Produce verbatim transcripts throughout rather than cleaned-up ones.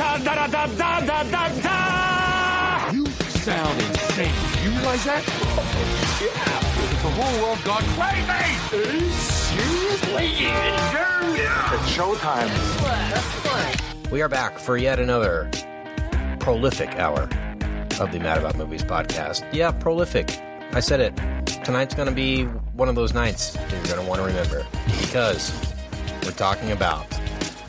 da da da da da da da da. You sound insane. You realize that? Yeah. The whole world got crazy. Are you seriously? Yeah. It's showtime. That's fun. We are back for yet another prolific hour of the Mad About Movies podcast. Yeah, prolific. I said it. Tonight's going to be one of those nights that you're going to want to remember, because we're talking about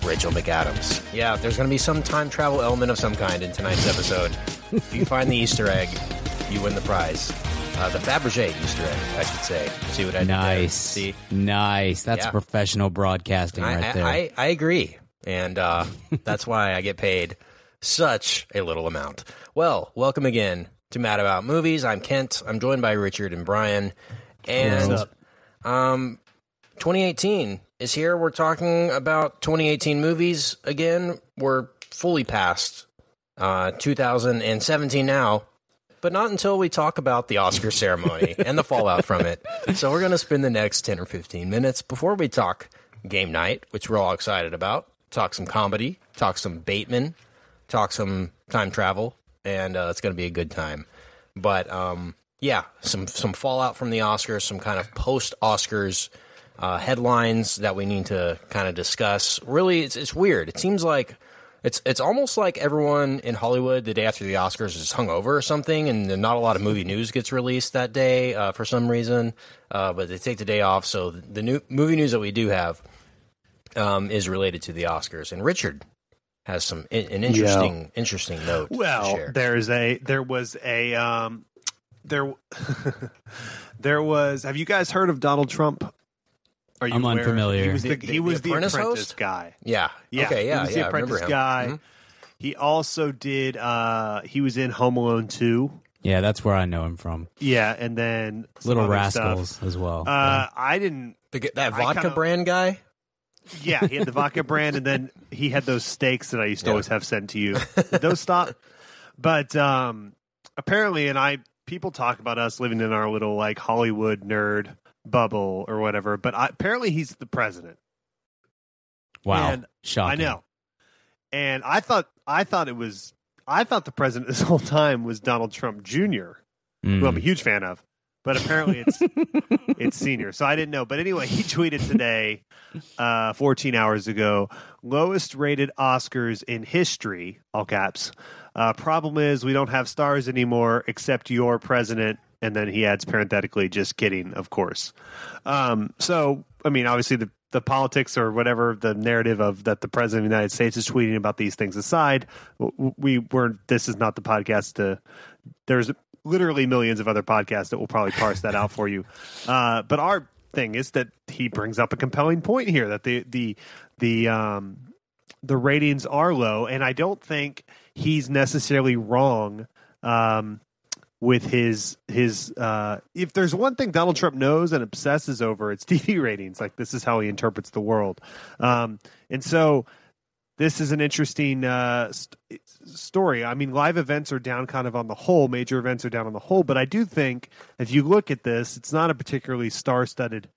Rachel McAdams. Yeah, there's going to be some time travel element of some kind in tonight's episode. If you find the Easter egg, you win the prize. Uh, the Fabergé Easter egg, I should say. See what I did there? Nice. See? Nice. That's yeah. professional broadcasting I, right I, there. I, I agree. And uh, that's why I get paid such a little amount. Well, welcome again to Mad About Movies. I'm Kent. I'm joined by Richard and Brian. And what's up? Um, twenty eighteen is here. We're talking about twenty eighteen movies again. We're fully past uh, two thousand seventeen now, but not until we talk about the Oscar ceremony and the fallout from it. So we're going to spend the next ten or fifteen minutes before we talk Game Night, which we're all excited about, talk some comedy, talk some Bateman, talk some time travel, and uh, it's going to be a good time. But um, yeah, some some fallout from the Oscars, some kind of post-Oscars uh, headlines that we need to kind of discuss. Really, it's it's weird. It seems like it's it's almost like everyone in Hollywood the day after the Oscars is hungover or something, and not a lot of movie news gets released that day uh, for some reason. Uh, but they take the day off, so the new movie news that we do have um, is related to the Oscars. And Richard has some an interesting yeah. interesting note. Well, there's a there was a um, there there was. Have you guys heard of Donald Trump? Are you I'm aware? Unfamilier. He was the, the, he the, was the apprentice, apprentice guy. Yeah. Yeah. Okay. Yeah. He was yeah, the apprentice guy. Mm-hmm. He also did. Uh, he was in Home Alone two. Yeah, that's where I know him from. Yeah, and then Little Rascals stuff as well. Uh, yeah. I didn't the, that vodka kinda, brand guy. Yeah, he had the vodka brand, and then he had those steaks that I used to yeah. always have sent to you. Did those stop? But um, apparently, and I people talk about us living in our little like Hollywood nerd bubble or whatever. But I, apparently, he's the president. Wow, and shocking! I know. And I thought, I thought it was, I thought the president this whole time was Donald Trump Junior, mm. who I'm a huge fan of. But apparently it's it's senior, so I didn't know. But anyway, he tweeted today, uh, fourteen hours ago, lowest rated Oscars in history, all caps. Uh, problem is we don't have stars anymore except your president. And then he adds parenthetically, just kidding, of course. Um, so, I mean, obviously the, the politics or whatever, the narrative of that the president of the United States is tweeting about these things aside, we weren't. This is not the podcast to – there's – literally millions of other podcasts that will probably parse that out for you. Uh, but our thing is that he brings up a compelling point here that the the the um, the ratings are low, and I don't think he's necessarily wrong um, with his his. Uh, if there's one thing Donald Trump knows and obsesses over, it's T V ratings. Like, this is how he interprets the world, um, and so. This is an interesting uh, st- story. I mean, live events are down kind of on the whole. Major events are down on the whole. But I do think if you look at this, it's not a particularly star-studded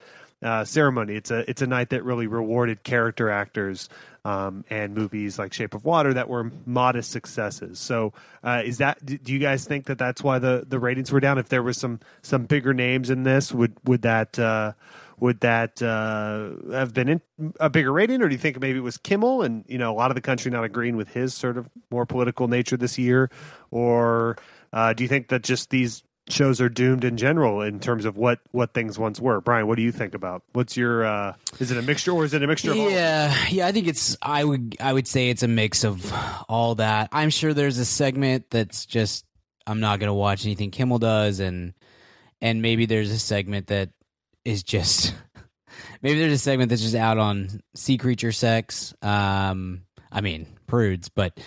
uh, ceremony. It's a it's a night that really rewarded character actors um, and movies like Shape of Water that were modest successes. So uh, is that do you guys think that that's why the, the ratings were down? If there was some some bigger names in this, would would that uh, – Would that uh, have been in a bigger rating, or do you think maybe it was Kimmel and, you know, a lot of the country not agreeing with his sort of more political nature this year? Or uh, do you think that just these shows are doomed in general in terms of what, what things once were? Brian, what do you think about? What's your uh, – is it a mixture or is it a mixture of all? Yeah, yeah, I think it's – I would I would say it's a mix of all that. I'm sure there's a segment that's just I'm not going to watch anything Kimmel does, and and maybe there's a segment that – is just maybe there's a segment that's just out on sea creature sex. Um, I mean, prudes, but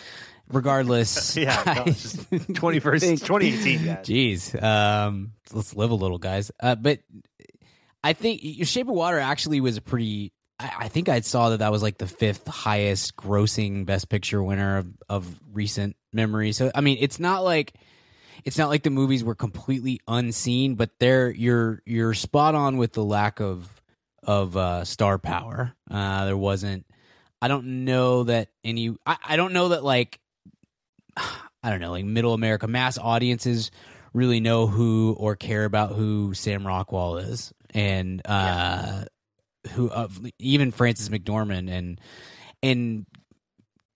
regardless, yeah, no, twenty-first, twenty eighteen, guys. Jeez, um, let's live a little, guys. Uh, but I think Shape of Water actually was a pretty. I, I think I saw that that was like the fifth highest grossing Best Picture winner of, of recent memory. So I mean, it's not like. It's not like the movies were completely unseen, but they're you're you're spot on with the lack of of uh, star power. Uh, there wasn't I don't know that any I, I don't know that like I don't know, like middle America mass audiences really know who or care about who Sam Rockwell is, and uh, yeah. who uh, even Francis McDormand and and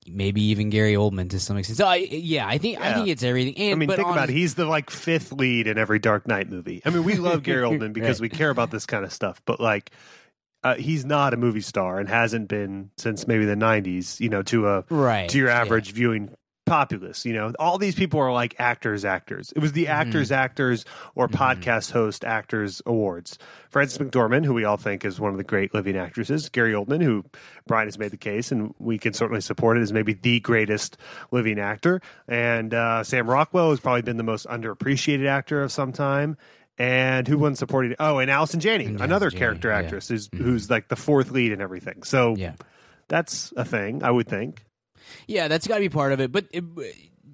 maybe even Gary Oldman to some extent. So I, yeah, I think yeah. I think it's everything. And, I mean, but think honest- about it. He's the like fifth lead in every Dark Knight movie. I mean, we love Gary Oldman because right. we care about this kind of stuff, but like. Uh, he's not a movie star and hasn't been since maybe the nineties, you know, to a right, to your average yeah. viewing populace. You know, all these people are like actors, actors. It was the actors, mm-hmm. actors or mm-hmm. podcast host actors awards. Frances McDormand, who we all think is one of the great living actresses. Gary Oldman, who Brian has made the case and we can certainly support it as maybe the greatest living actor. And uh, Sam Rockwell has probably been the most underappreciated actor of some time. And who won supporting? Oh, and Allison Janney, and another Janney, character actress, yeah. who's, mm-hmm. who's like the fourth lead in everything. So yeah. that's a thing, I would think. Yeah, that's got to be part of it. But it,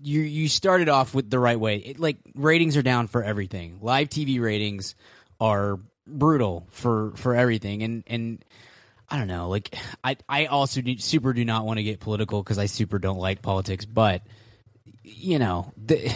you you started off with the right way. It, like ratings are down for everything. Live T V ratings are brutal for, for everything. And and I don't know. Like I I also do, super do not want to get political because I super don't like politics. But you know. The,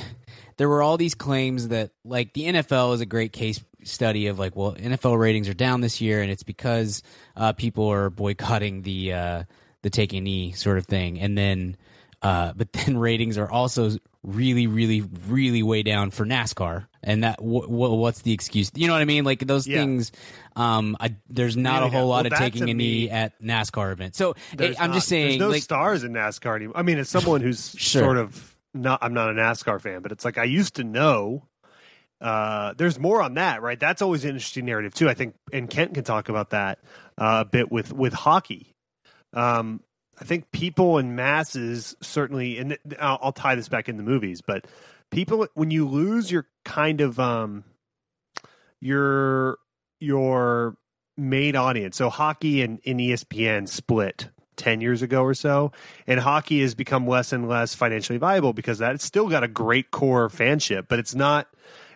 There were all these claims that, like, the N F L is a great case study of, like, well, N F L ratings are down this year, and it's because uh, people are boycotting the uh, the take a knee sort of thing. And then, uh, but then ratings are also really, really, really way down for NASCAR. And that, w- w- what's the excuse? You know what I mean? Like those yeah. things. Um, I, there's not yeah, a whole yeah. lot well, of taking a knee at NASCAR events. So it, I'm not, just saying, there's no like, stars in NASCAR anymore. I mean, as someone who's sure. sort of. Not, I'm not a NASCAR fan, but it's like I used to know. Uh, there's more on that, right? That's always an interesting narrative too. I think, and Kent can talk about that uh, a bit with with hockey. Um, I think people in masses certainly, and I'll, I'll tie this back into movies, but people when you lose your kind of um, your your main audience, so hockey and, and E S P N split. ten years ago or so, and hockey has become less and less financially viable because that's still got a great core fanship, but it's not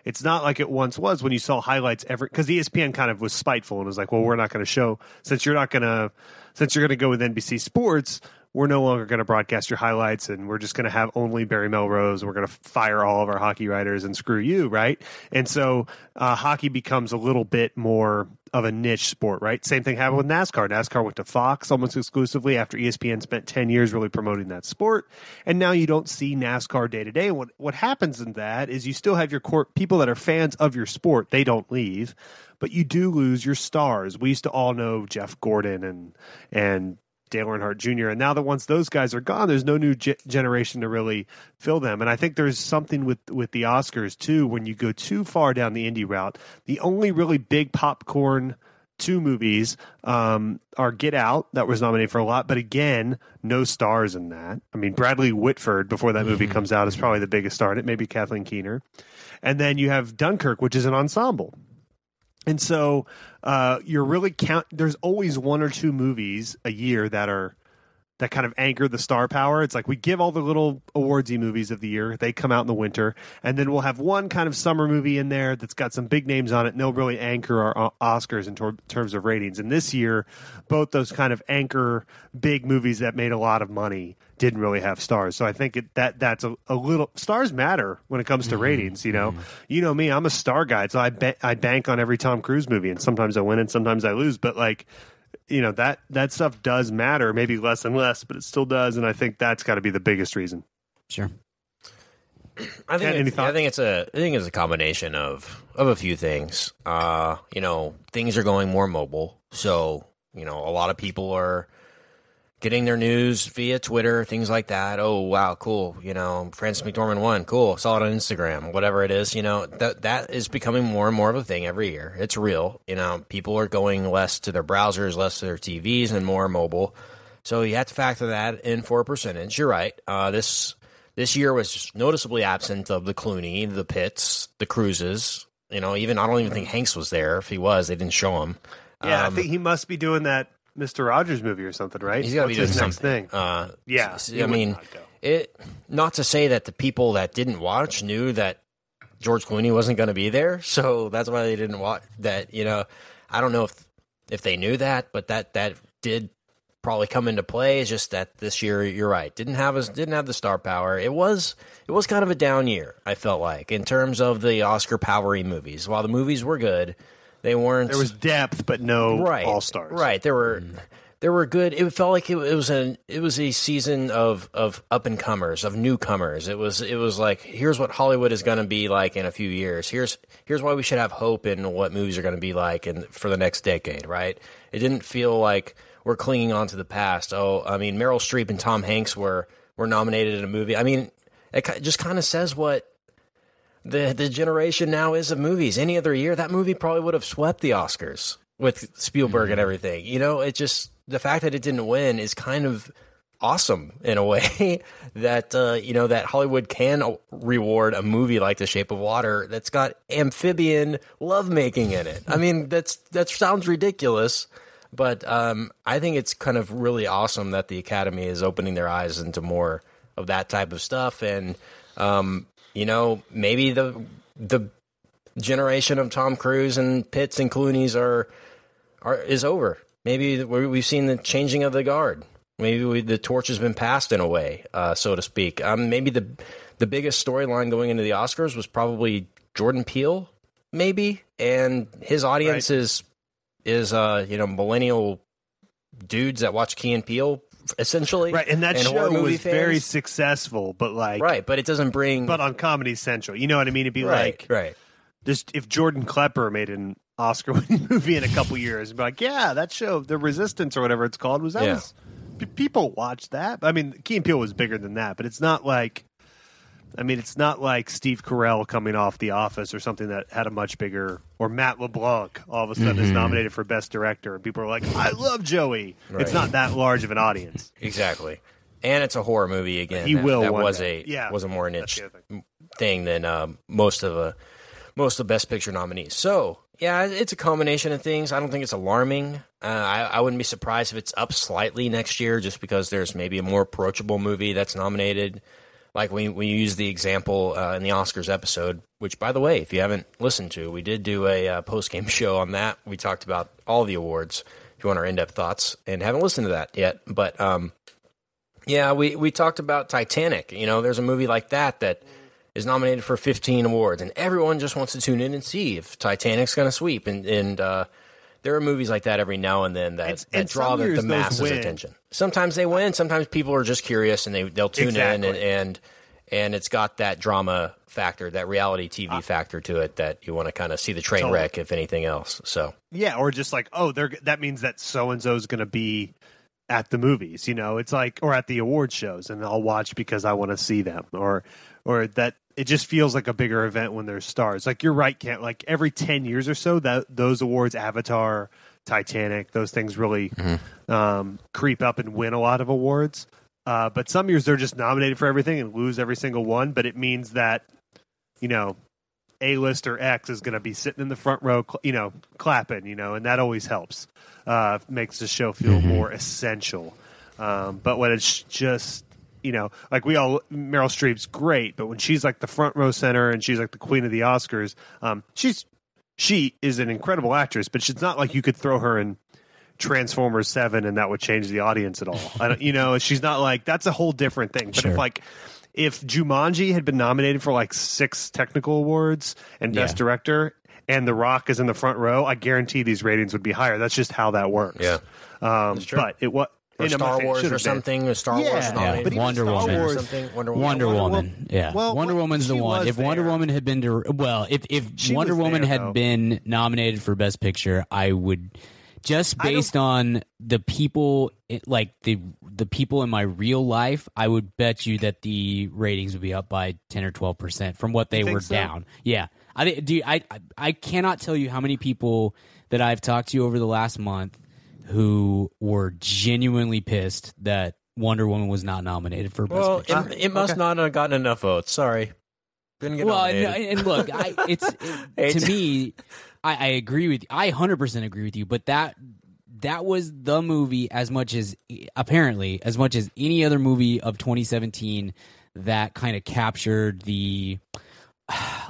it's not like it once was when you saw highlights every because E S P N kind of was spiteful and was like, well, we're not going to show since you're not going to since you're going to go with N B C Sports, we're no longer going to broadcast your highlights and we're just going to have only Barry Melrose. We're going to fire all of our hockey writers and screw you, right? And so uh, hockey becomes a little bit more of a niche sport, right? Same thing happened with NASCAR. NASCAR went to Fox almost exclusively after E S P N spent ten years really promoting that sport. And now you don't see NASCAR day to day. What what happens in that is you still have your core people that are fans of your sport. They don't leave, but you do lose your stars. We used to all know Jeff Gordon and and. Dale Earnhardt Junior And now that once those guys are gone, there's no new ge- generation to really fill them. And I think there's something with, with the Oscars, too, when you go too far down the indie route. The only really big popcorn two movies um, are Get Out, that was nominated for a lot. But again, no stars in that. I mean, Bradley Whitford, before that movie comes out, is probably the biggest star in it, maybe Kathleen Keener. And then you have Dunkirk, which is an ensemble. And so uh, you're really count. There's always one or two movies a year that are that kind of anchor the star power. It's like we give all the little awardsy movies of the year. They come out in the winter, and then we'll have one kind of summer movie in there that's got some big names on it, and they'll really anchor our uh, Oscars in tor- terms of ratings. And this year, both those kind of anchor big movies that made a lot of money didn't really have stars. So I think it, that that's a, a little – stars matter when it comes to mm-hmm. ratings, you know. Mm-hmm. You know me. I'm a star guy, so I, ba- I bank on every Tom Cruise movie, and sometimes I win and sometimes I lose. But, like, you know, that, that stuff does matter, maybe less and less, but it still does, and I think that's got to be the biggest reason. Sure. I think, any thought? I think it's a I think it's a combination of, of a few things. Uh, you know, things are going more mobile, so, you know, a lot of people are – getting their news via Twitter, things like that. Oh, wow, cool. You know, Francis McDormand won. Cool. Saw it on Instagram, whatever it is. You know, that that is becoming more and more of a thing every year. It's real. You know, people are going less to their browsers, less to their T Vs, and more mobile. So you have to factor that in for a percentage. You're right. Uh, this this year was noticeably absent of the Clooney, the Pitts, the Cruises. You know, even I don't even think Hanks was there. If he was, they didn't show him. Yeah, um, I think he must be doing that Mister Rogers movie or something, right? He's got to be doing his something. Next thing? Uh, yeah, I mean, not it. Not to say that the people that didn't watch knew that George Clooney wasn't going to be there, so that's why they didn't watch. That you know, I don't know if if they knew that, but that that did probably come into play. It's just that this year, you're right, didn't have us didn't have the star power. It was it was kind of a down year, I felt like, in terms of the Oscar powery movies. While the movies were good, they weren't. There was depth, but no right, all stars. Right, there were. Mm. There were good. It felt like it, it was an it was a season of of up and comers, of newcomers. It was it was like, here's what Hollywood is going to be like in a few years. Here's here's why we should have hope in what movies are going to be like and for the next decade. Right? It didn't feel like we're clinging on to the past. Oh, I mean, Meryl Streep and Tom Hanks were were nominated in a movie. I mean, it just kind of says what the the generation now is of movies. Any other year, that movie probably would have swept the Oscars with Spielberg and everything. You know, it just. The fact that it didn't win is kind of awesome in a way that, uh, you know, that Hollywood can reward a movie like The Shape of Water that's got amphibian lovemaking in it. I mean, that's that sounds ridiculous, but um, I think it's kind of really awesome that the Academy is opening their eyes into more of that type of stuff. And, um, you know, maybe the the generation of Tom Cruise and Pitts and Clooney's are, are is over. Maybe we've seen the changing of the guard. Maybe we, the torch has been passed in a way, uh, so to speak. Um, maybe the the biggest storyline going into the Oscars was probably Jordan Peele, maybe, and his audience right. is is uh, you know, millennial dudes that watch Key and Peele, essentially. Right, and that and show was fans. very successful, but like right, but it doesn't bring. But on Comedy Central, you know what I mean? It'd be right, like right. Just if Jordan Klepper made an Oscar-winning movie in a couple years, and be like, yeah, that show, The Resistance or whatever it's called, was that yeah. was p- people watched that. I mean, Key and Peele was bigger than that, but it's not like, I mean, it's not like Steve Carell coming off The Office or something that had a much bigger, or Matt LeBlanc all of a sudden mm-hmm. is nominated for Best Director, and people are like, I love Joey. Right. It's not that large of an audience, exactly. And it's a horror movie again. He that, will. That was a yeah. was a more niche thing. thing than uh, most of a most of the Best Picture nominees. So. Yeah, it's a combination of things. I don't think it's alarming. Uh, I, I wouldn't be surprised if it's up slightly next year just because there's maybe a more approachable movie that's nominated. Like we, we used the example uh, in the Oscars episode, which, by the way, if you haven't listened to, we did do a uh, post-game show on that. We talked about all the awards, if you want our in-depth thoughts, and haven't listened to that yet. But, um, yeah, we, we talked about Titanic. You know, there's a movie like that that... is nominated for fifteen awards, and everyone just wants to tune in and see if Titanic's going to sweep. And, and uh, there are movies like that every now and then that, that draw the, the masses' attention. Sometimes they win. Sometimes people are just curious and they they'll tune exactly. in, and, and and it's got that drama factor, that reality T V ah. factor to it that you want to kind of see the train totally. wreck, if anything else. So yeah, or just like oh, they're that means that so and so is going to be at the movies, you know? It's like or at the award shows, and I'll watch because I want to see them, or or that. It just feels like a bigger event when there's stars. Like you're right, Kent. Like every ten years or so, that those awards, Avatar, Titanic, those things really mm-hmm. um, creep up and win a lot of awards. Uh, but some years they're just nominated for everything and lose every single one. But it means that, you know, A-list or X is going to be sitting in the front row, you know, clapping, you know, and that always helps. Uh, makes the show feel mm-hmm. more essential. Um, but when it's just you know, like we all, Meryl Streep's great, but when she's like the front row center and she's like the queen of the Oscars, um, she's she is an incredible actress, but she's not like you could throw her in Transformers seven and that would change the audience at all. I don't, you know, she's not like that's a whole different thing. But sure. if like if Jumanji had been nominated for like six technical awards and Best yeah. Director, and The Rock is in the front row, I guarantee these ratings would be higher. That's just how that works. Yeah, um, but it was. Or Star Wars or something. Star Wars nominated. Wonder Woman. Or something. Wonder Woman. Wonder Woman. Yeah. Well, Wonder Woman's the one. If Wonder Woman had been to, well, if if Wonder Woman had been nominated for Best Picture, I would just based on the people, like the the people in my real life, I would bet you that the ratings would be up by ten or twelve percent from what they were down. Yeah. I do. I I cannot tell you how many people that I've talked to over the last month who were genuinely pissed that Wonder Woman was not nominated for Best well, Picture. Well, it, it must okay. not have gotten enough votes. Sorry. Didn't get well, nominated. And, and look, I, it's it, to me, I, I agree with you. I one hundred percent agree with you, but that that was the movie as much as, apparently, as much as any other movie of twenty seventeen that kind of captured the,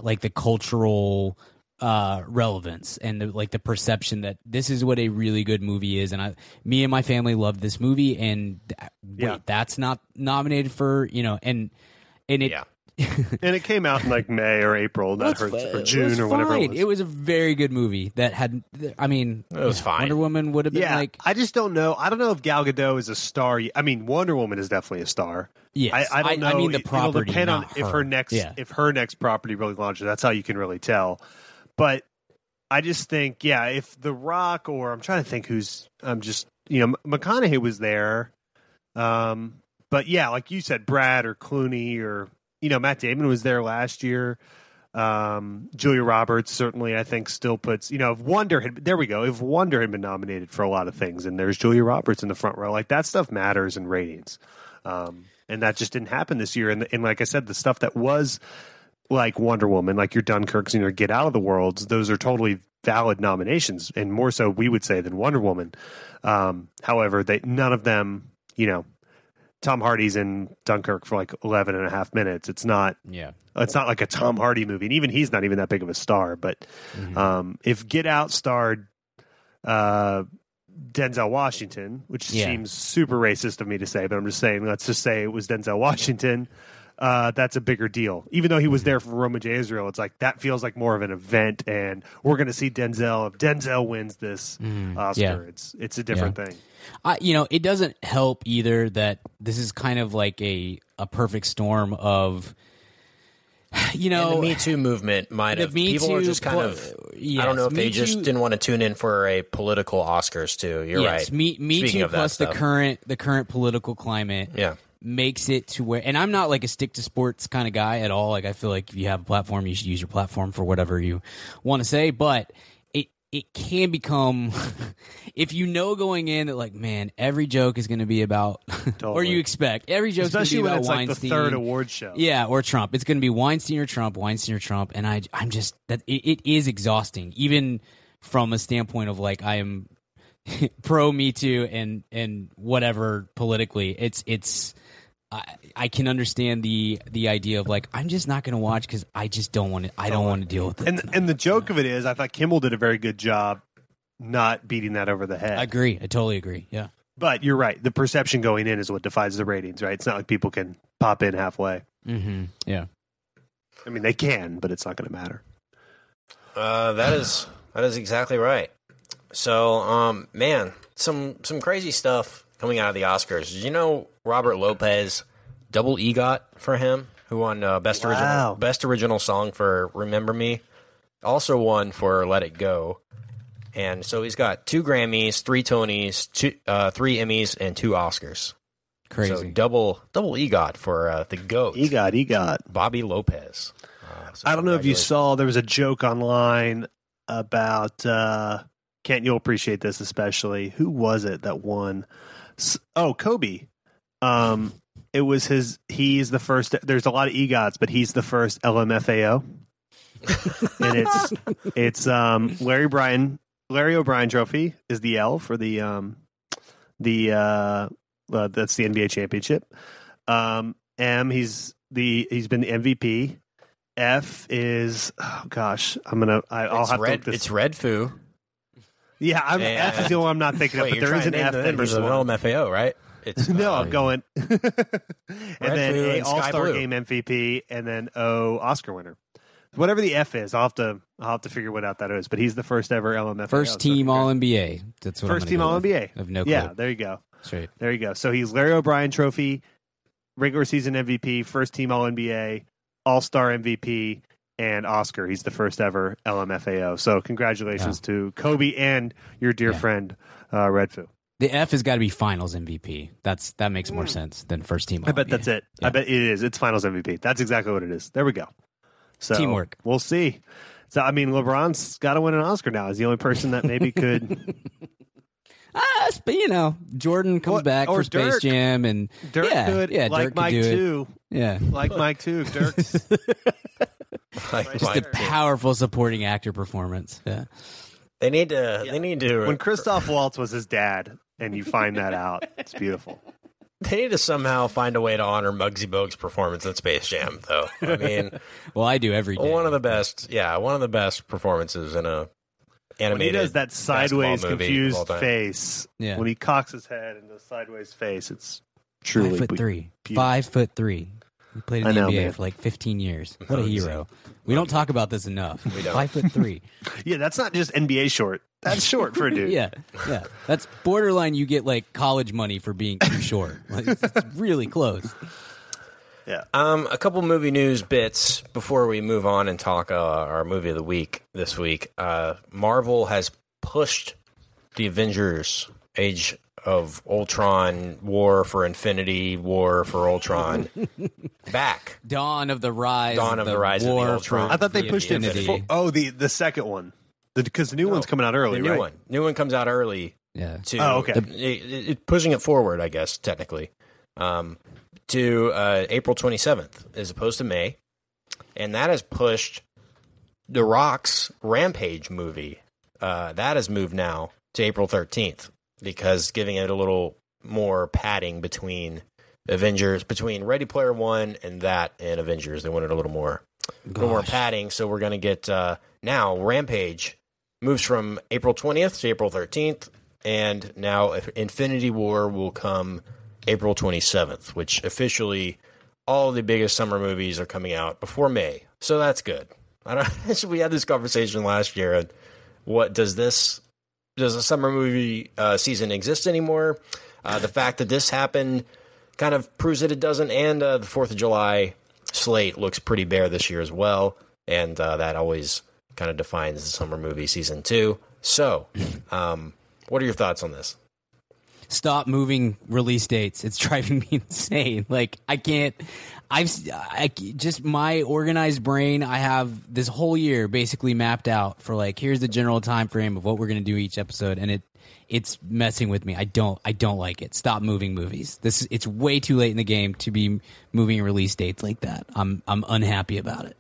like the cultural uh, relevance and the, like the perception that this is what a really good movie is. And I, me and my family loved this movie, and th- yeah. wait, that's not nominated for, you know, and, and it, yeah. and it came out in like May or April, that hurts, or June or whatever it was. It was a very good movie that had, I mean, it was fine. Wonder Woman would have been yeah, like, I just don't know. I don't know if Gal Gadot is a star. I mean, Wonder Woman is definitely a star. Yes, I, I don't know. I, I mean, the property, it'll depend on her. if her next yeah. if her next property really launches. That's how you can really tell. But I just think, yeah, if The Rock or I'm trying to think who's I'm just you know McConaughey was there, um, but yeah, like you said, Brad or Clooney or. You know, Matt Damon was there last year. Um, Julia Roberts certainly, I think, still puts. You know, if Wonder had there we go. If Wonder had been nominated for a lot of things, and there's Julia Roberts in the front row, like that stuff matters in ratings, um, and that just didn't happen this year. And, and like I said, the stuff that was like Wonder Woman, like your Dunkirks and your Get Out of the Worlds, those are totally valid nominations, and more so we would say than Wonder Woman. Um, however, they none of them, you know. Tom Hardy's in Dunkirk for like eleven and a half minutes. It's not, yeah. it's not like a Tom Hardy movie. And even he's not even that big of a star, but mm-hmm. um, if Get Out starred uh, Denzel Washington, which yeah. seems super racist of me to say, but I'm just saying, let's just say it was Denzel Washington. Uh, that's a bigger deal. Even though he was there for Roma J. Israel, it's like that feels like more of an event, and we're going to see Denzel. If Denzel wins this mm, Oscar, yeah. it's it's a different yeah. thing. I, you know, it doesn't help either that this is kind of like a, a perfect storm of, you know, and the Me Too movement might have people are just kind po- of yes, I don't know if Me they Too, just didn't want to tune in for a political Oscars too. You're yes, right. Me, Me Too of plus the current the current political climate. Yeah. Makes it to where, and I'm not like a stick to sports kind of guy at all. Like I feel like if you have a platform, you should use your platform for whatever you want to say. But it it can become if you know going in that like, man, every joke is going to be about, totally. Or you expect every joke, especially when it's like the third award show, yeah, or Trump. It's going to be Weinstein or Trump, Weinstein or Trump, and I I'm just that it, it is exhausting, even from a standpoint of like I am pro Me Too and and whatever politically. It's it's. I, I can understand the the idea of like I'm just not going to watch because I just don't want to. I don't want to deal with it. And tonight. And the joke of it is, I thought Kimmel did a very good job not beating that over the head. I agree. I totally agree. Yeah, but you're right. The perception going in is what defines the ratings. Right? It's not like people can pop in halfway. Mm-hmm. Yeah. I mean, they can, but it's not going to matter. Uh, that is that is exactly right. So, um, man, some some crazy stuff coming out of the Oscars. Did you know Robert Lopez, double EGOT for him, who won uh, Best wow. Original Best Original Song for Remember Me, also won for Let It Go. And so he's got two Grammys, three Tonys, two, uh, three Emmys, and two Oscars. Crazy. So double double EGOT for uh, the GOAT. EGOT, EGOT. Bobby Lopez. Uh, so I don't know if you saw, there was a joke online about, uh, Kent, you'll appreciate this especially, who was it that won? Oh, Kobe. Um, it was his, he's the first, there's a lot of EGOTs, but he's the first L M F A O. And it's, it's, um, Larry Bryan, Larry O'Brien trophy is the L for the, um, the, uh, uh, that's the N B A championship. Um, M, he's the, he's been the M V P. F is, oh gosh, I'm going to, I'll have red, to, this. It's Red Foo. Yeah. I'm, and, F is the one I'm not thinking wait, of, but there is an F. Members of L M F A O, right? It's no, I'm going. And then A All-Star Game M V P, and then O Oscar winner. Whatever the F is, I'll have to I'll have to figure what out that is. But he's the first ever L M F A O. First team All N B A. That's what. First team All N B A. I have no clue. Yeah, there you go. That's right. There you go. So he's Larry O'Brien Trophy, regular season M V P, first team All N B A, All Star M V P, and Oscar. He's the first ever L M F A O. So congratulations yeah. to Kobe and your dear yeah. friend uh, Red Foo. The F has got to be Finals M V P. That's that makes more sense than first team. I bet that's it. Yeah. I bet it is. It's Finals M V P. That's exactly what it is. There we go. So teamwork. We'll see. So I mean, LeBron's got to win an Oscar now. He's the only person that maybe could. Ah, but you know, Jordan comes well, back for Space Dirk. Jam, and Dirk yeah, could, yeah, like Dirk Mike could do too. It. Yeah, like Mike too. Dirk's like just Mike. A powerful supporting actor performance. Yeah, they need to. Yeah. They need to. When Christoph Waltz was his dad. And you find that out. It's beautiful. They need to somehow find a way to honor Muggsy Bogues' performance in Space Jam, though. I mean, well, I do every day. One of the best, yeah, one of the best performances in a animated. When he does that sideways confused face, yeah. When he cocks his head and the sideways face, it's truly five foot three, beautiful. five foot three. He played in the know, N B A man. for like fifteen years. What a hero! We don't talk about this enough. We don't. Five foot three. Yeah, that's not just N B A short. That's short for a dude. Yeah, yeah. That's borderline. You get like college money for being too short. Like, it's, it's really close. Yeah. Um, a couple movie news bits before we move on and talk uh, our movie of the week this week. Uh, Marvel has pushed the Avengers: Age of Ultron, War for Infinity, War for Ultron, back. Dawn of the Rise. Dawn of the, the Rise of the Ultron. I thought they the pushed Infinity. it. For, oh, the the second one. Because the, the new no, one's coming out early, the new right? one. New one comes out early. Yeah. To, oh, okay. It, it, it, pushing it forward, I guess, technically, um, to uh, April twenty-seventh as opposed to May. And that has pushed The Rock's Rampage movie. Uh, that has moved now to April thirteenth because giving it a little more padding between Avengers, between Ready Player One and that and Avengers. They wanted a little more, a little more padding. So we're going to get uh, now Rampage. Moves from April twentieth to April thirteenth, and now Infinity War will come April twenty-seventh, which officially all the biggest summer movies are coming out before May. So that's good. I don't, we had this conversation last year. And what does this does the summer movie uh, season exist anymore? Uh, the fact that this happened kind of proves that it doesn't, and uh, the fourth of July slate looks pretty bare this year as well, and uh, that always kind of defines the summer movie season two. So, um, what are your thoughts on this? Stop moving release dates. It's driving me insane. Like I can't, I've I, just my organized brain. I have this whole year basically mapped out for like, here's the general time frame of what we're going to do each episode. And it, it's messing with me. I don't, I don't like it. Stop moving movies. This it's way too late in the game to be moving release dates like that. I'm, I'm unhappy about it.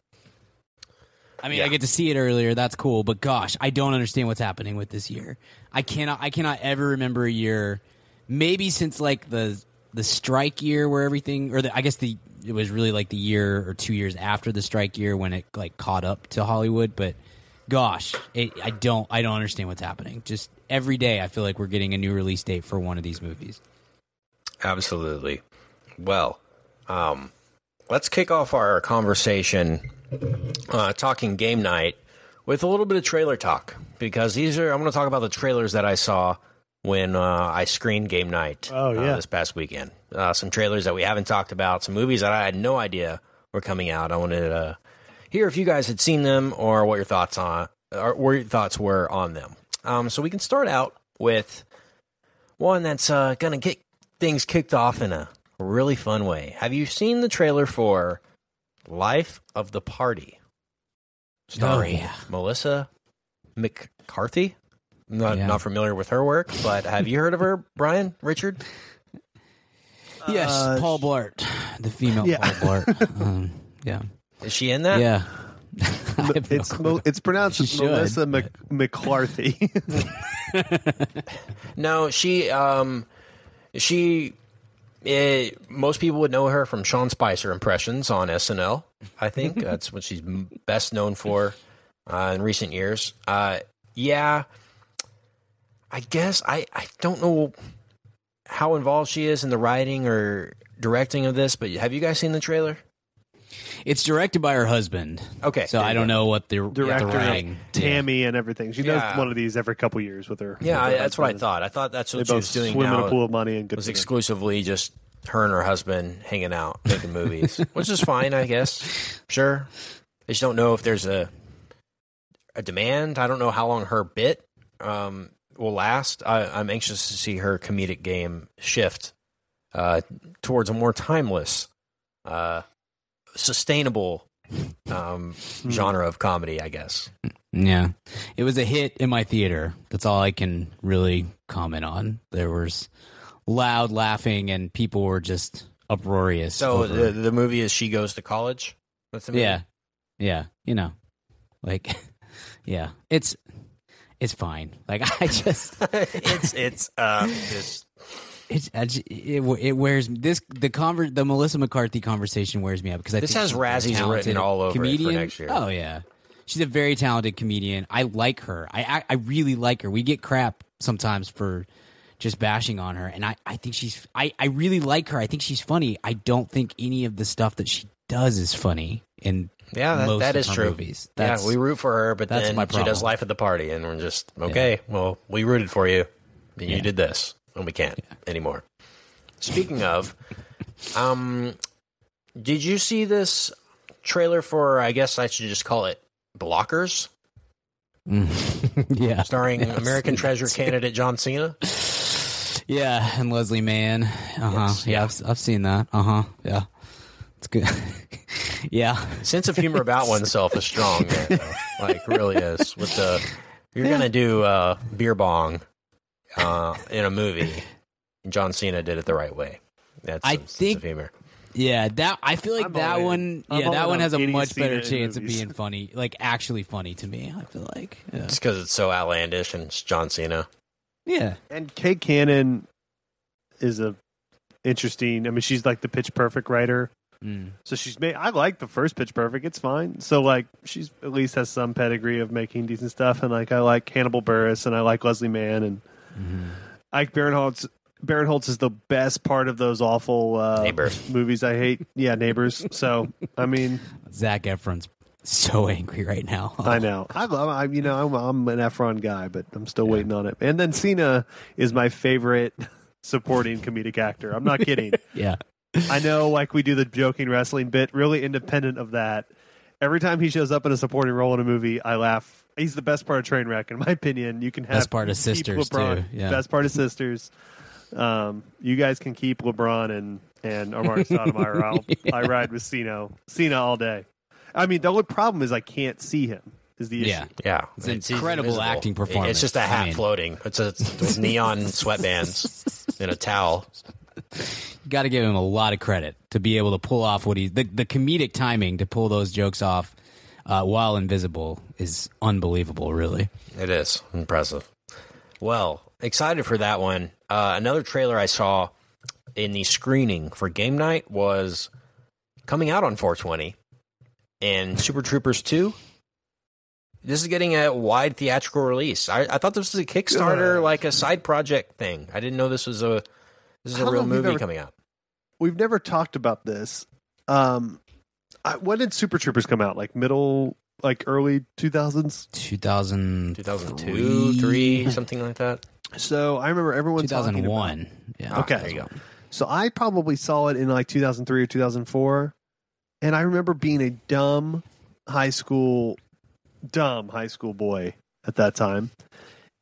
I mean, yeah. I get to see it earlier. That's cool. But gosh, I don't understand what's happening with this year. I cannot I cannot ever remember a year, maybe since like the the strike year where everything, or the, I guess the it was really like the year or two years after the strike year when it like caught up to Hollywood. But gosh, it, I don't I don't understand what's happening. Just every day I feel like we're getting a new release date for one of these movies. Absolutely. Well, um, let's kick off our conversation Uh, talking game night with a little bit of trailer talk, because these are I'm going to talk about the trailers that I saw when uh, I screened game night oh, yeah. uh, this past weekend. Uh, some trailers that we haven't talked about, some movies that I had no idea were coming out. I wanted to uh, hear if you guys had seen them or what your thoughts on or what your thoughts were on them. Um, so we can start out with one that's uh, going to get things kicked off in a really fun way. Have you seen the trailer for Life of the Party, starring oh, yeah. Melissa McCarthy? I'm not, yeah. not familiar with her work, but have you heard of her, Brian, Richard? Yes, uh, Paul Blart, the female yeah. Paul Blart. Um, yeah. Is she in that? Yeah. It's no it's pronounced as Melissa Mc- McCarthy. No, she... Um, she... It, most people would know her from Sean Spicer impressions on S N L. I think that's what she's best known for uh, in recent years. Uh, yeah, I guess I, I don't know how involved she is in the writing or directing of this, but have you guys seen the trailer? It's directed by her husband. Okay. So yeah, I don't know what the director of Tammy yeah. and everything. She does yeah. one of these every couple years with her. Yeah, with her I, that's what I thought. I thought that's what they she both was doing swim now. In a pool of money and good. It was exclusively just her and her husband hanging out, making movies, which is fine, I guess. Sure. I just don't know if there's a a demand. I don't know how long her bit um, will last. I, I'm anxious to see her comedic game shift uh, towards a more timeless uh sustainable um, genre of comedy, I guess. Yeah. It was a hit in my theater. That's all I can really comment on. There was loud laughing and people were just uproarious. So the, the movie is She Goes to College? That's the movie? Yeah. Yeah. You know, like, yeah, it's, it's fine. Like I just, it's, it's, uh, just It's, it, it it wears this the conver, the Melissa McCarthy conversation wears me up because I this think has Razzies written all over comedian. It for next year. Oh yeah, she's a very talented comedian. I like her. I, I I really like her. We get crap sometimes for just bashing on her, and I I think she's I I really like her. I think she's funny. I don't think any of the stuff that she does is funny. And yeah, that, most that is of her true. Movies. That's, yeah, we root for her, but then she does Life at the Party, and we're just okay. Yeah. Well, we rooted for you, and yeah. you did this. And we can't yeah. anymore. Speaking of, um, did you see this trailer for, I guess I should just call it Blockers? yeah. Starring yes. American Treasure candidate John Cena? Yeah, and Leslie Mann. Uh-huh. Yes, yeah, yeah I've, I've seen that. Uh-huh, yeah. It's good. yeah. Sense of humor about oneself is strong. There, like, really is. With the, you're yeah. going to do uh, beer bong. Uh, in a movie, John Cena did it the right way. That's I some think, sense of humor. Yeah, that I feel like I'm that only, one. I'm yeah, that one has a much better chance of being funny, like actually funny to me. I feel like yeah. just because it's so outlandish and it's John Cena. Yeah, and Kate Cannon is a interesting. I mean, she's like the Pitch Perfect writer, mm. so she's made. I like the first Pitch Perfect; it's fine. So like, she's at least has some pedigree of making decent stuff. And like, I like Hannibal Buress, and I like Leslie Mann, and. Mm-hmm. Ike Barinholtz Barinholtz is the best part of those awful uh, movies I hate. Yeah, Neighbors. So I mean, Zac Efron's so angry right now. Oh. I know. I love. I you know I'm, I'm an Efron guy, but I'm still yeah. waiting on it. And then Cena is my favorite supporting comedic actor. I'm not kidding. yeah, I know. Like we do the joking wrestling bit. Really independent of that, every time he shows up in a supporting role in a movie, I laugh. He's the best part of Trainwreck, in my opinion. You can have best part of Sisters too. Yeah. Best part of Sisters. Um, you guys can keep LeBron and and Omar Sotomayor. I'll, yeah. I ride with Cena, Cena all day. I mean, the only problem is I can't see him. Is the issue? Yeah, yeah. It's, it's an incredible acting performance. It's just a hat I mean. floating. It's a it's neon sweatbands and a towel. You got to give him a lot of credit to be able to pull off what he the, the comedic timing to pull those jokes off. Uh, while invisible is unbelievable, really. It is impressive. Well, excited for that one. Uh, another trailer I saw in the screening for Game Night was coming out on four twenty and Super Troopers two. This is getting a wide theatrical release. I, I thought this was a Kickstarter, uh, like a side project thing. I didn't know this was a this is a real movie ever, coming out. We've never talked about this. Um I, when did Super Troopers come out? Like middle, like early two thousands? two thousand two, three, something like that. So I remember everyone two thousand one. Talking about, yeah. Okay. There you go. So I probably saw it in like two thousand three or two thousand four. And I remember being a dumb high school, dumb high school boy at that time.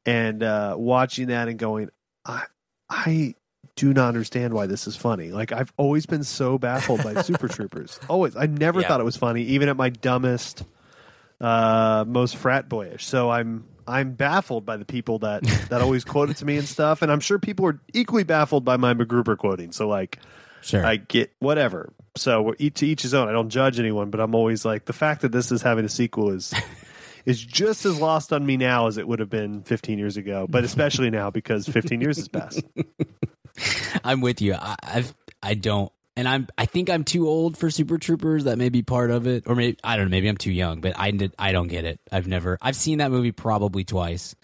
And uh, watching that and going, I, I, do not understand why this is funny. Like, I've always been so baffled by Super Troopers. Always. I never yeah. thought it was funny, even at my dumbest, uh, most frat boyish. So I'm I'm baffled by the people that, that always quote it to me and stuff. And I'm sure people are equally baffled by my MacGruber quoting. So, like, sure. I get whatever. So each, to each his own. I don't judge anyone, but I'm always like, the fact that this is having a sequel is is just as lost on me now as it would have been fifteen years ago, but especially now because fifteen years has passed. I'm with you. I I've, I don't, and I'm. I think I'm too old for Super Troopers. That may be part of it, or maybe I don't know. Maybe I'm too young, but I did, I don't get it. I've never. I've seen that movie probably twice,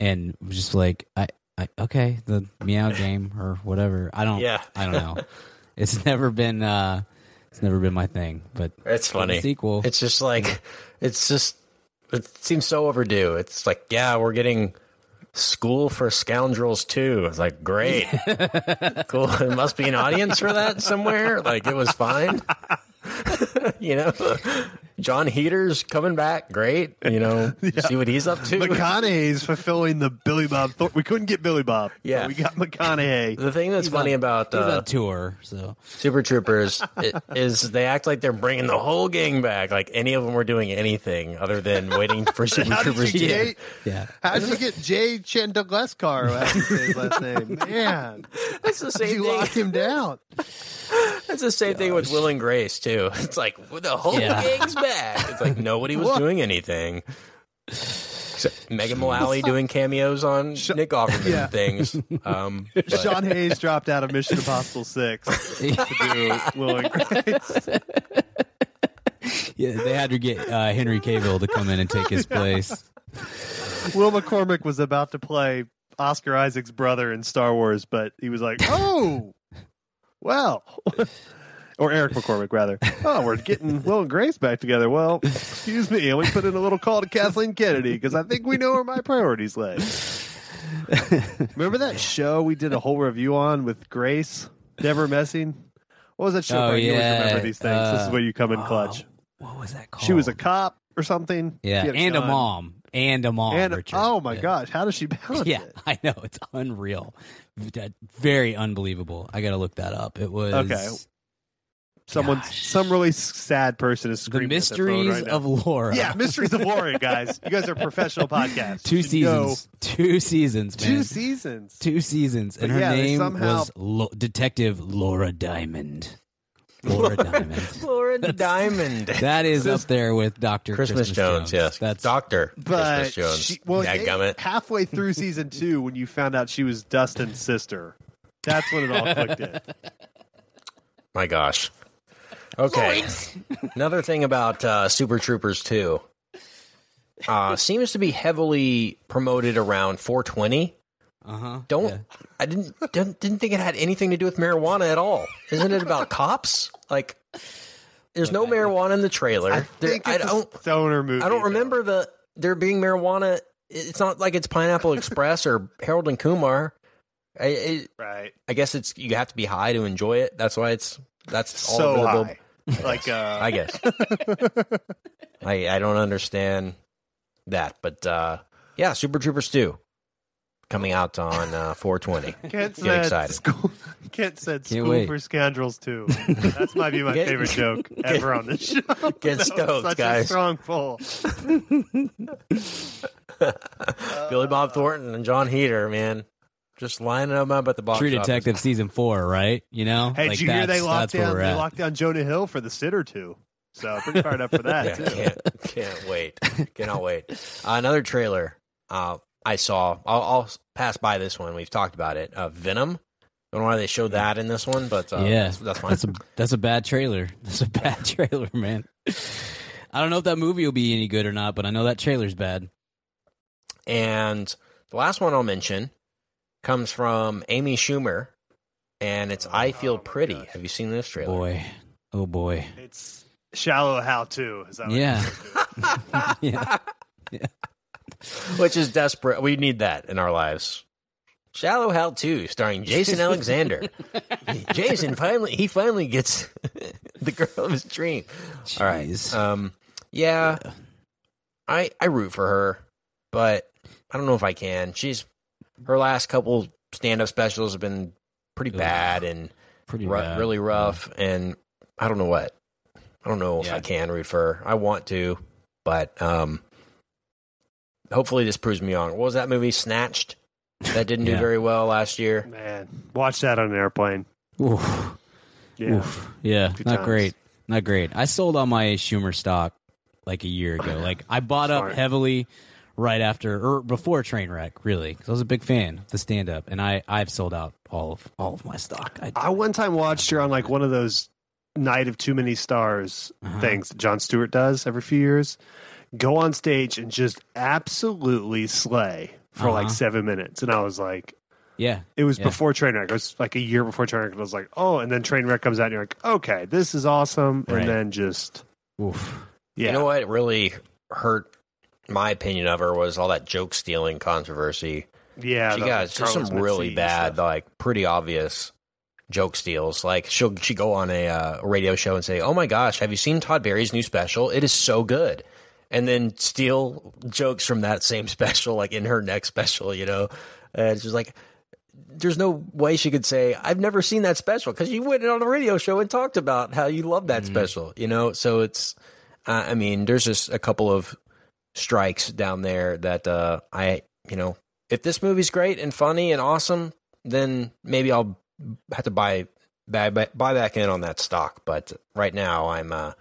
and just like I, I okay, the Meow Game or whatever. I don't. Yeah. I don't know. It's never been. Uh, it's never been my thing. But it's funny. Sequel. It's just like it's just. It seems so overdue. It's like yeah, we're getting. School for Scoundrels two. It's like great, cool. There must be an audience for that somewhere. Like it was fine, you know. John Heater's coming back, great. You know, yeah. see what he's up to. McConaughey's fulfilling the Billy Bob. Thor- we couldn't get Billy Bob. Yeah, we got McConaughey. The thing that's he's funny on, about he's uh, on tour, so Super Troopers it, is they act like they're bringing the whole gang back. Like any of them were doing anything other than waiting for Super how Troopers. Did you get, yeah. yeah, how did you get Jay Chandogleskar? His last name, man. That's the same. How did you thing. Lock him down. That's the same Gosh. Thing with Will and Grace too. It's like the whole yeah. gang's back. It's like nobody was what? Doing anything. Megan Mullally doing cameos on Sh- Nick Offerman yeah. things. Um, Sean Hayes dropped out of Mission Impossible six to do Will and Grace. Yeah, they had to get uh, Henry Cavill to come in and take his place. Will McCormick was about to play Oscar Isaac's brother in Star Wars, but he was like, oh, well. Or Eric McCormick, rather. Oh, we're getting Will and Grace back together. Well, excuse me. And we put in a little call to Kathleen Kennedy because I think we know where my priorities lay. Remember that show we did a whole review on with Grace, Deborah Messing? What was that show? Oh, yeah. You always remember these things. Uh, this is where you come in clutch. What was that called? She was a cop or something. Yeah, and done. a mom. And a mom, and, Richard. Oh, my yeah. gosh. How does she balance yeah, it? Yeah, I know. It's unreal. Very unbelievable. I got to look that up. It was... Okay. Someone, Gosh. some really sad person is screaming. The Mysteries right of Laura. Yeah, Mysteries of Laura, guys. You guys are professional podcasts. Two seasons. Know. Two seasons, man. Two seasons. Two seasons. And but her yeah, name somehow... was Lo- Detective Laura Diamond. Laura Diamond. Laura Diamond. That is this, up there with Doctor Christmas, Christmas Jones. Jones. Yes, that's Doctor Christmas Jones. She, well, it, halfway through season two, when you found out she was Dustin's sister, that's when it all clicked in. My gosh. Okay. Another thing about uh, Super Troopers two uh, seems to be heavily promoted around four twenty. Uh-huh. Don't yeah. I didn't, didn't didn't think it had anything to do with marijuana at all. Isn't it about cops? Like, there's no marijuana in the trailer. I think there, it's I don't, a stoner movie. I don't remember though. the there being marijuana. It's not like it's Pineapple Express or Harold and Kumar. I, it, right. I guess it's you have to be high to enjoy it. That's why it's that's all so high. I like uh... I guess I I don't understand that, but uh, yeah, Super Troopers two. Coming out on uh, four twenty. Kent Get said excited. School, Kent said Can't School wait. for Scoundrels too. That might be my Get, favorite joke ever on this show. Get stoked, such guys. A strong pull. Billy Bob Thornton and John Heater, man. Just lining them up at the box True office. Detective season four, right? You know? Hey, like did you hear they locked down, they locked down Jonah Hill for the sitter too? So pretty fired up for that. Yeah, too. Can't, can't wait. Cannot wait. Uh, another trailer. Uh, I saw, I'll, I'll pass by this one. We've talked about it. Uh, Venom. I don't know why they showed that in this one, but uh, yeah, that's, that's fine. That's a, that's a bad trailer. That's a bad trailer, man. I don't know if that movie will be any good or not, but I know that trailer's bad. And the last one I'll mention comes from Amy Schumer, and it's oh, I Feel oh Pretty. Gosh. Have you seen this trailer? Boy. Oh, boy. It's shallow how-to. Is that what yeah. It is? yeah. Yeah. Which is desperate. We need that in our lives. Shallow Hal two, starring Jason Alexander. Jason finally he finally gets the girl of his dream. Jeez. All right. Um, yeah, yeah. I I root for her, but I don't know if I can. She's her last couple stand up specials have been pretty Ugh. bad and pretty r- bad. really rough, yeah. and I don't know what. I don't know yeah. if I can root for her. I want to, but um hopefully this proves me wrong. What was that movie, Snatched? That didn't yeah. do very well last year. Man, watch that on an airplane. Oof. Yeah, Oof. yeah, Two not times. great, not great. I sold on my Schumer stock like a year ago. Like I bought Sorry. up heavily right after or before Trainwreck, really, because I was a big fan of the stand-up, and I I've sold out all of all of my stock. I, I one time watched her on like one of those Night of Too Many Stars uh-huh. things that Jon Stewart does every few years. Go on stage and just absolutely slay for uh-huh. like seven minutes. And I was like, yeah, it was yeah. before Trainwreck. It was like a year before Trainwreck. I was like, oh, and then Trainwreck comes out and you're like, okay, this is awesome. Right. And then just, oof. Yeah. You know what really hurt my opinion of her was all that joke stealing controversy. Yeah. She got just some really bad, like pretty obvious joke steals. Like she'll, she go on a uh, radio show and say, oh my gosh, have you seen Todd Barry's new special? It is so good. And then steal jokes from that same special, like in her next special, you know. And she's like, there's no way she could say, I've never seen that special, because you went on a radio show and talked about how you love that mm-hmm. special, you know. So it's, uh, I mean, there's just a couple of strikes down there that uh, I, you know, if this movie's great and funny and awesome, then maybe I'll have to buy, buy, buy back in on that stock. But right now I'm, uh,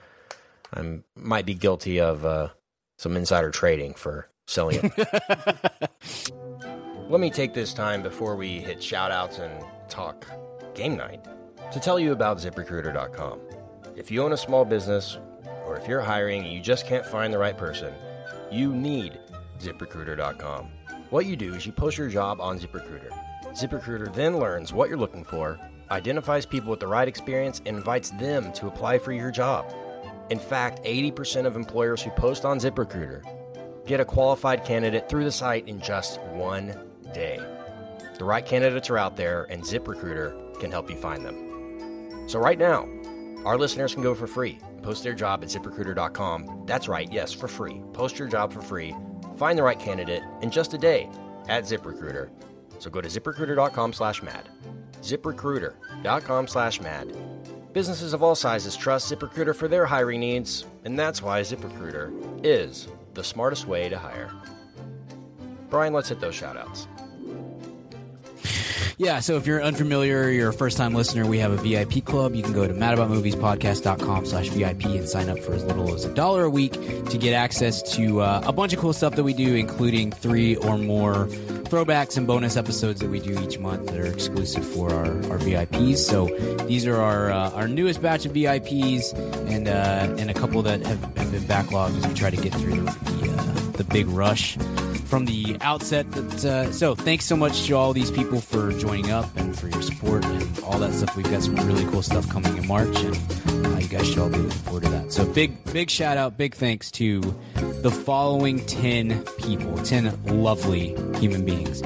I might be guilty of uh, some insider trading for selling it. Let me take this time before we hit shout-outs and talk game night to tell you about zip recruiter dot com. If you own a small business or if you're hiring and you just can't find the right person, you need zip recruiter dot com. What you do is you post your job on ZipRecruiter. ZipRecruiter then learns what you're looking for, identifies people with the right experience, and invites them to apply for your job. In fact, eighty percent of employers who post on ZipRecruiter get a qualified candidate through the site in just one day. The right candidates are out there, and ZipRecruiter can help you find them. So right now, our listeners can go for free. Post their job at zip recruiter dot com. That's right, yes, for free. Post your job for free. Find the right candidate in just a day at ZipRecruiter. So go to zip recruiter dot com slash mad. zip recruiter dot com slash mad. Businesses of all sizes trust ZipRecruiter for their hiring needs, and that's why ZipRecruiter is the smartest way to hire. Brian, let's hit those shout-outs. Yeah, so if you're unfamiliar, you're a first-time listener, we have a V I P club. You can go to mad about movies podcast dot com slash V I P and sign up for as little as a dollar a week to get access to uh, a bunch of cool stuff that we do, including three or more throwbacks and bonus episodes that we do each month that are exclusive for our, our V I Ps. So these are our uh, our newest batch of V I Ps and uh, and a couple that have, have been backlogged as we try to get through the, the, uh, the big rush from the outset. That, uh, so thanks so much to all these people for joining up and for your support and all that stuff. We've got some really cool stuff coming in March, and uh, you guys should all be looking forward to that. So big, big shout out, big thanks to the following ten people, ten lovely human beings: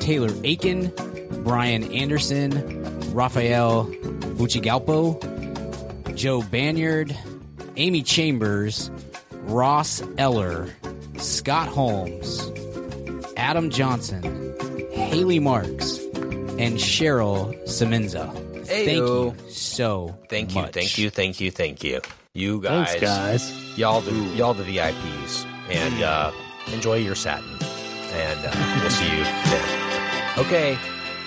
Taylor Aiken, Brian Anderson, Rafael Buchigalpo, Joe Banyard, Amy Chambers, Ross Eller, Scott Holmes, Adam Johnson, Haley Marks, and Cheryl Semenza. Ayo. Thank you so thank you, much. Thank you, thank you, thank you. You guys. Thanks, guys. Y'all the, y'all the V I Ps. And uh, enjoy your satin. And uh, we'll see you then. Okay,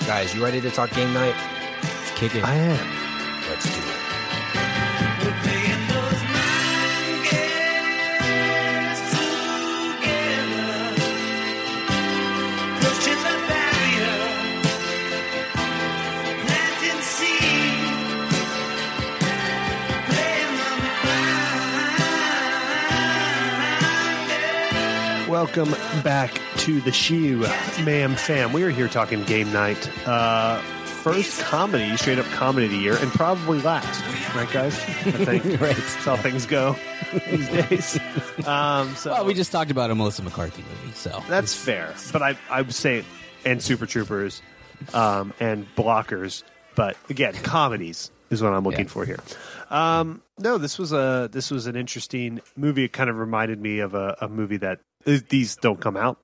guys, you ready to talk game night? Let's kick it. I am. Let's do it. Welcome back to the shoe, ma'am, fam. We are here talking game night. Uh, first comedy, straight up comedy of the year, and probably last. Right, guys? I think right. That's how things go these days. Um, so, well, we just talked about a Melissa McCarthy movie, so. That's fair. But I, I would say, and Super Troopers, um, and Blockers. But again, comedies is what I'm looking yeah. for here. Um, no, this was a this was an interesting movie. It kind of reminded me of a, a movie that these don't come out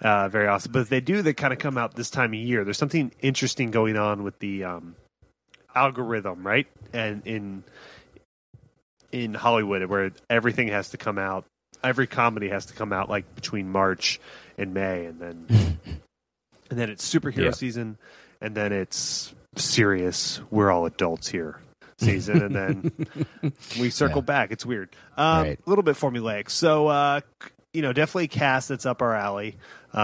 uh, very often, but if they do, they kind of come out this time of year. There's something interesting going on with the um, algorithm, right? And in in Hollywood, where everything has to come out, every comedy has to come out like between March and May, and then and then it's superhero yeah. season, and then it's serious. We're all adults here. Season, and then we circle yeah. back. It's weird. Um, right. A little bit formulaic. So, uh, you know, definitely a cast that's up our alley. Um,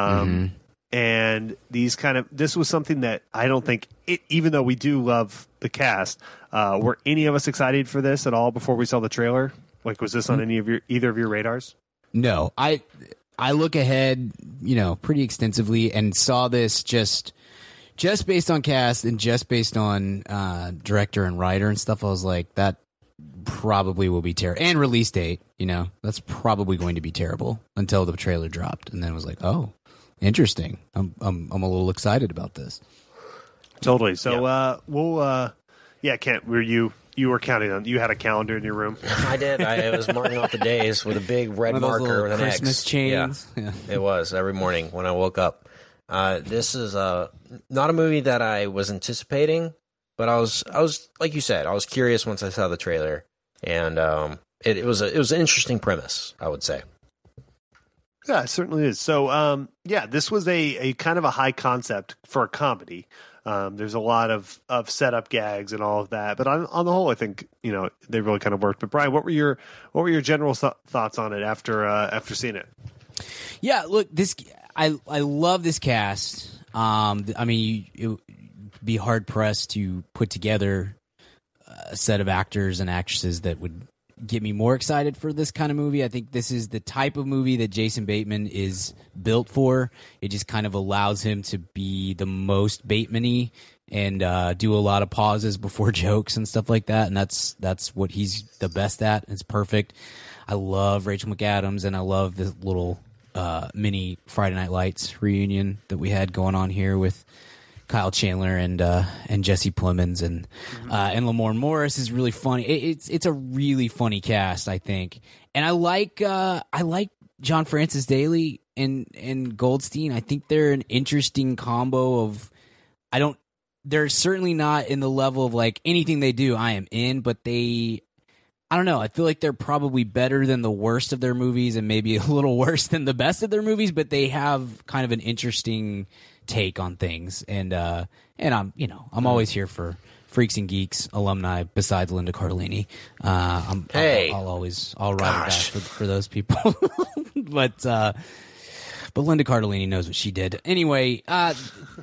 mm-hmm. And these kind of, this was something that I don't think, it, even though we do love the cast, uh, were any of us excited for this at all before we saw the trailer? Like, was this on mm-hmm. any of your, either of your radars? No, I, I look ahead, you know, pretty extensively and saw this just, Just based on cast and just based on uh, director and writer and stuff, I was like, that probably will be terrible. And release date, you know, that's probably going to be terrible until the trailer dropped. And then I was like, oh, interesting. I'm I'm I'm a little excited about this. Totally. So yeah. uh, we'll, uh, yeah, Kent, were you, you were counting on, you had a calendar in your room. I did. I was marking off the days with a big red marker with an X. Christmas chains. Yeah. Yeah. It was every morning when I woke up. Uh, this is a, not a movie that I was anticipating, but I was, I was, like you said, I was curious once I saw the trailer, and um, it, it was a, it was an interesting premise, I would say. Yeah, it certainly is. So, um, yeah, this was a, a kind of a high concept for a comedy. Um, there's a lot of, of setup gags and all of that, but on, on the whole, I think, you know, they really kind of worked. But Brian, what were your, what were your general th- thoughts on it after, uh, after seeing it? Yeah, look, this I I love this cast. Um, I mean, you, it would be hard pressed to put together a set of actors and actresses that would get me more excited for this kind of movie. I think this is the type of movie that Jason Bateman is built for. It just kind of allows him to be the most Bateman-y and uh, do a lot of pauses before jokes and stuff like that. And that's that's what he's the best at. It's perfect. I love Rachel McAdams, and I love this little uh, mini Friday Night Lights reunion that we had going on here with Kyle Chandler and uh, and Jesse Plemons, and uh, and Lamorne Morris is really funny. It, it's it's a really funny cast, I think, and I like uh, I like John Francis Daley and and Goldstein. I think they're an interesting combo of I don't. They're certainly not in the level of like anything they do I am in, but they. I don't know. I feel like they're probably better than the worst of their movies and maybe a little worse than the best of their movies, but they have kind of an interesting take on things. And uh, and I'm you know I'm always here for Freaks and Geeks alumni besides Linda Cardellini. Uh, I'm, hey. I'll, I'll always I'll ride that for, for those people. but uh, but Linda Cardellini knows what she did. Anyway, uh,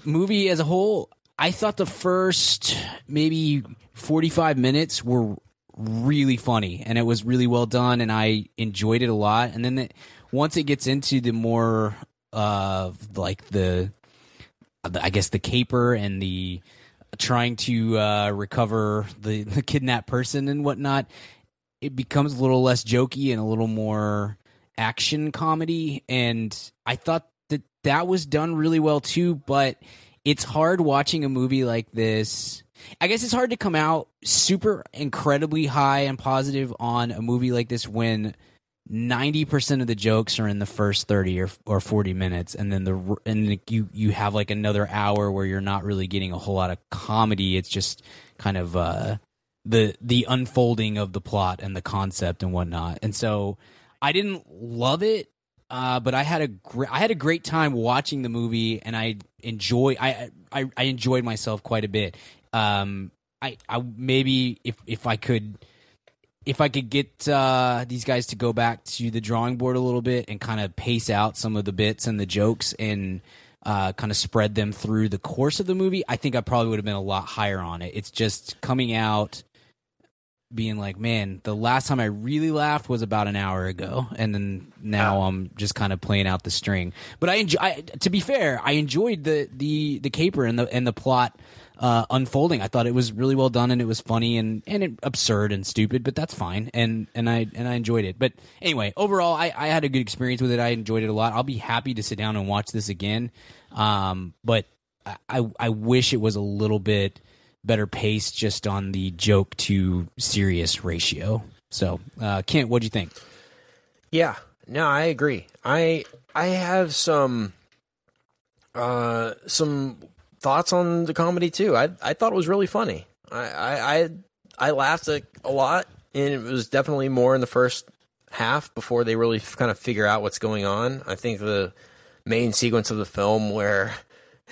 movie as a whole, I thought the first maybe forty-five minutes were really funny, and it was really well done, and I enjoyed it a lot. And then the, once it gets into the more of uh, like the, I guess the caper and the trying to uh, recover the, the kidnapped person and whatnot, it becomes a little less jokey and a little more action comedy. And I thought that that was done really well too, but it's hard watching a movie like this. I guess it's hard to come out super incredibly high and positive on a movie like this when ninety percent of the jokes are in the first thirty or forty minutes, and then the and you you have like another hour where you're not really getting a whole lot of comedy. It's just kind of uh, the the unfolding of the plot and the concept and whatnot. And so I didn't love it, uh, but I had a gr- I had a great time watching the movie, and I enjoy I I, I enjoyed myself quite a bit. Um, I, I maybe if, if I could, if I could get uh, these guys to go back to the drawing board a little bit and kind of pace out some of the bits and the jokes and uh, kind of spread them through the course of the movie, I think I probably would have been a lot higher on it. It's just coming out being like, man, the last time I really laughed was about an hour ago, and then now I'm just kind of playing out the string. But I enjoy. I, to be fair, I enjoyed the the the caper and the and the plot. Uh, unfolding. I thought it was really well done, and it was funny and, and it, absurd and stupid, but that's fine. And, and I and I enjoyed it. But anyway, overall, I, I had a good experience with it. I enjoyed it a lot. I'll be happy to sit down and watch this again. Um, but I I wish it was a little bit better paced just on the joke to serious ratio. So, uh, Kent, what'd you think? Yeah, no, I agree. I I have some uh some. thoughts on the comedy too. I I thought it was really funny. I I I, I laughed a, a lot, and it was definitely more in the first half before they really f- kind of figure out what's going on. I think the main sequence of the film where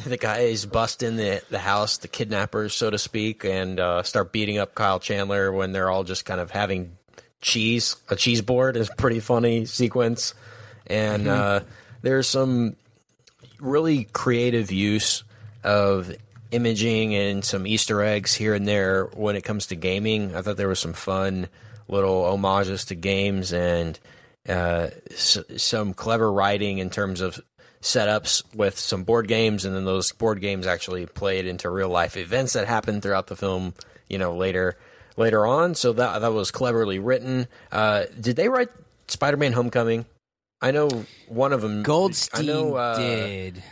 the guys bust in the the house, the kidnappers, so to speak, and uh, start beating up Kyle Chandler when they're all just kind of having cheese, a cheese board, is a pretty funny sequence. And mm-hmm. uh, there's some really creative use of imaging and some Easter eggs here and there when it comes to gaming. I thought there were some fun little homages to games and uh, s- some clever writing in terms of setups with some board games, and then those board games actually played into real life events that happened throughout the film, you know, later later on. So that that was cleverly written. Uh, did they write Spider-Man Homecoming? I know one of them. Goldstein I know, uh, did.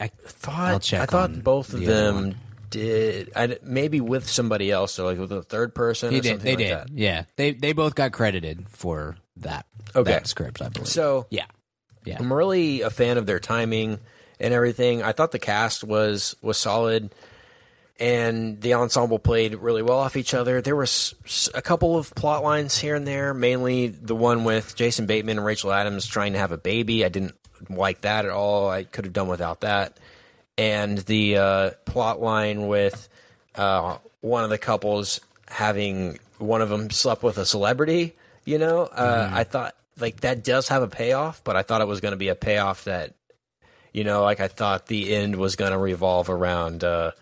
I thought I thought both of the them did. I, maybe with somebody else, so like with a third person. They or did. Something they like did. That. Yeah, they they both got credited for that. Okay. That script, I believe. So yeah, yeah. I'm really a fan of their timing and everything. I thought the cast was was solid, and the ensemble played really well off each other. There were a couple of plot lines here and there, mainly the one with Jason Bateman and Rachel McAdams trying to have a baby. I didn't like that at all. I could have done without that. And the uh, plot line with uh, one of the couples having one of them slept with a celebrity, you know, uh, mm. I thought like that does have a payoff, but I thought it was going to be a payoff that, you know, like I thought the end was going to revolve around uh,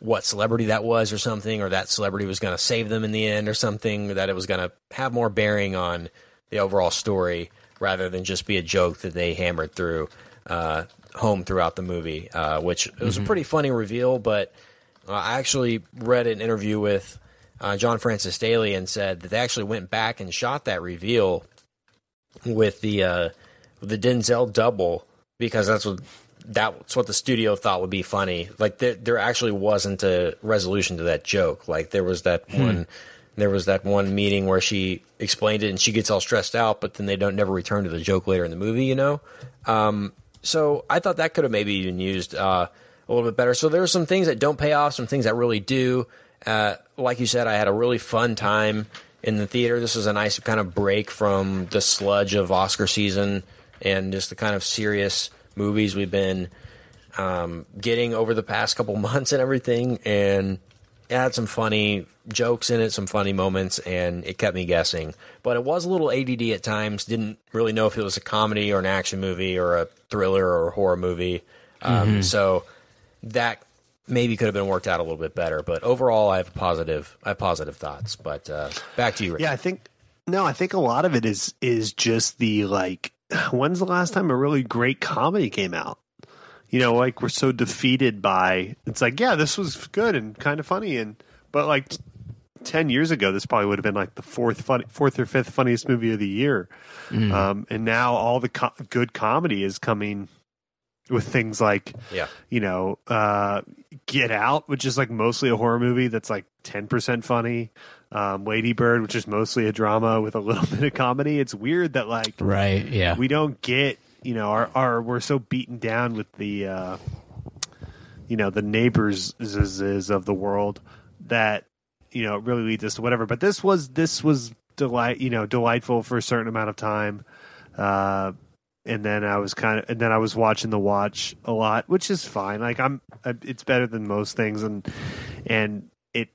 what celebrity that was or something, or that celebrity was going to save them in the end or something, that it was going to have more bearing on the overall story rather than just be a joke that they hammered through uh, home throughout the movie, uh, which it was mm-hmm. a pretty funny reveal, but uh, I actually read an interview with uh, John Francis Daley and said that they actually went back and shot that reveal with the uh, the Denzel double because that's what that's what the studio thought would be funny. Like there, there actually wasn't a resolution to that joke. Like there was that hmm. one there was that one meeting where she explained it and she gets all stressed out, but then they don't never return to the joke later in the movie. You know, um, so I thought that could have maybe been used uh, a little bit better. So there are some things that don't pay off, some things that really do. Uh, like you said, I had a really fun time in the theater. This was a nice kind of break from the sludge of Oscar season and just the kind of serious movies we've been um, getting over the past couple months and everything. And it had some funny jokes in it, some funny moments, and it kept me guessing. But it was a little A D D at times. Didn't really know if it was a comedy or an action movie or a thriller or a horror movie. Um, mm-hmm. So that maybe could have been worked out a little bit better, but overall, I have positive, I have positive thoughts. But uh, back to you, Rich. Yeah, I think no, I think a lot of it is is just the like, when's the last time a really great comedy came out? You know, like we're so defeated by it's like, yeah, this was good and kind of funny, and but like ten years ago, this probably would have been like the fourth fun, fourth or fifth funniest movie of the year, mm. um, and now all the co- good comedy is coming with things like, yeah. you know, uh, Get Out, which is like mostly a horror movie that's like ten percent funny. Um, Lady Bird, which is mostly a drama with a little bit of comedy. It's weird that like, right, yeah, we don't get, you know, our, our we're so beaten down with the, uh, you know, the neighbors of the world that, you know, it really leads us to whatever. But this was this was delight, you know, delightful for a certain amount of time. Uh, And then I was kind of, and then I was watching The Watch a lot, which is fine. Like I'm, it's better than most things, and and it,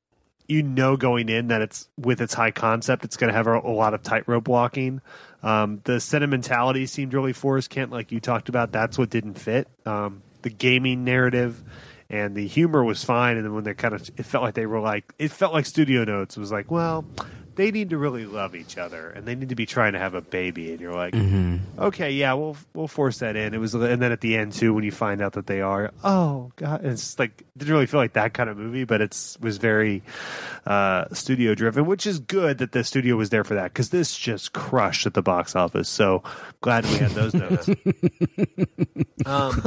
you know, going in that it's with its high concept, it's going to have a, a lot of tightrope walking. Um, the sentimentality seemed really forced, Kent, like you talked about. That's what didn't fit. Um, the gaming narrative and the humor was fine, and then when they kind of, it felt like they were like, it felt like studio notes. It was like, well, they need to really love each other, and they need to be trying to have a baby. And you're like, mm-hmm. okay, yeah, we'll we'll force that in. It was, and then at the end too, when you find out that they are, oh god, and it's like it didn't really feel like that kind of movie, but it's was very uh, studio driven, which is good that the studio was there for that because this just crushed at the box office. So glad we had those notes. um,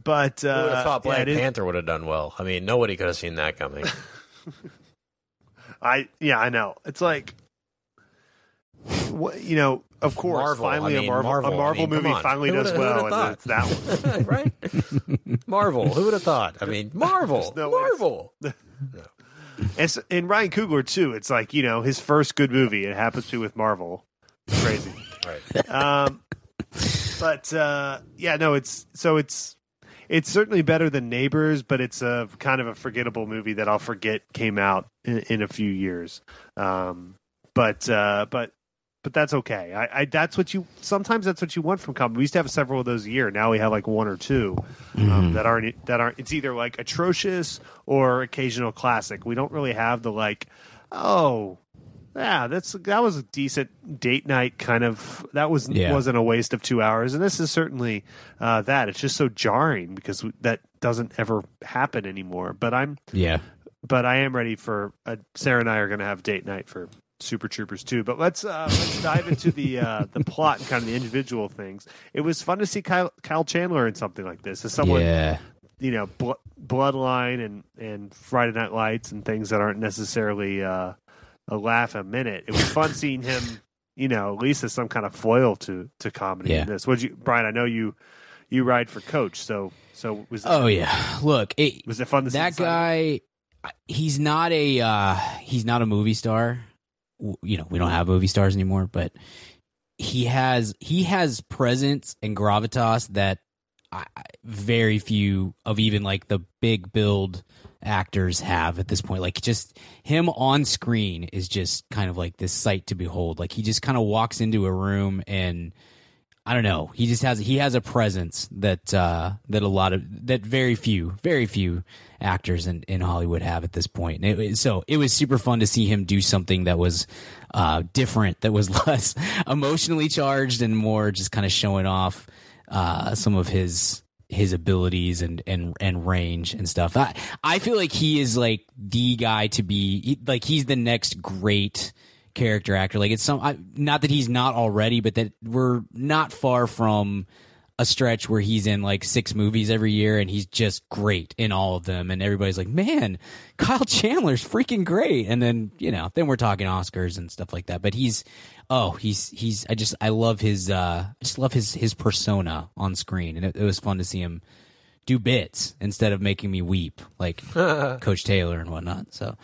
but uh, who would have thought Black yeah, Panther would have done well? I mean, nobody could have seen that coming. I yeah I know it's like what, you know of course Marvel, finally I mean, a Marvel, Marvel a Marvel I mean, movie finally does well and it's that one right Marvel who would have thought I mean Marvel no Marvel no. And, and Ryan Coogler too, it's like, you know, his first good movie it happens to with Marvel, it's crazy. Right. Um, but uh, yeah no it's so it's It's certainly better than Neighbors, but it's a kind of a forgettable movie that I'll forget came out in, in a few years. Um, but uh, but but that's okay. I, I that's what you sometimes that's what you want from comedy. We used to have several of those a year. Now we have like one or two um, mm-hmm. that aren't that aren't. It's either like atrocious or occasional classic. We don't really have the like oh. Yeah, that's that was a decent date night kind of. That was yeah. wasn't a waste of two hours, and this is certainly uh, that. It's just so jarring because that doesn't ever happen anymore. But I'm yeah, but I am ready for uh, Sarah and I are going to have date night for Super Troopers too. But let's uh, let's dive into the uh, the plot and kind of the individual things. It was fun to see Kyle, Kyle Chandler in something like this as someone. Yeah. You know, bl- Bloodline and and Friday Night Lights and things that aren't necessarily. Uh, A laugh a minute. It was fun seeing him, you know, at least as some kind of foil to to comedy yeah. in this. What you, Brian? I know you you ride for Coach, so so was. It, oh yeah, look, it, was it fun to see that guy? He's not a uh, he's not a movie star. You know, we don't have movie stars anymore, but he has he has presence and gravitas that I, very few of even like the big build actors have at this point. Like, just him on screen is just kind of like this sight to behold. Like, he just kind of walks into a room and I don't know, he just has he has a presence that uh, that a lot of that very few very few actors in, in Hollywood have at this point. And it, so it was super fun to see him do something that was uh, different, that was less emotionally charged and more just kind of showing off uh, some of his his abilities and, and, and range and stuff. I, I feel like he is like the guy to be, like, he's the next great character actor. Like, it's some, I, not that he's not already, but that we're not far from a stretch where he's in like six movies every year and he's just great in all of them. And everybody's like, man, Kyle Chandler's freaking great. And then, you know, then we're talking Oscars and stuff like that, but he's, Oh, he's, he's, I just, I love his, uh, I just love his, his persona on screen. And it, it was fun to see him do bits instead of making me weep like Coach Taylor and whatnot. So,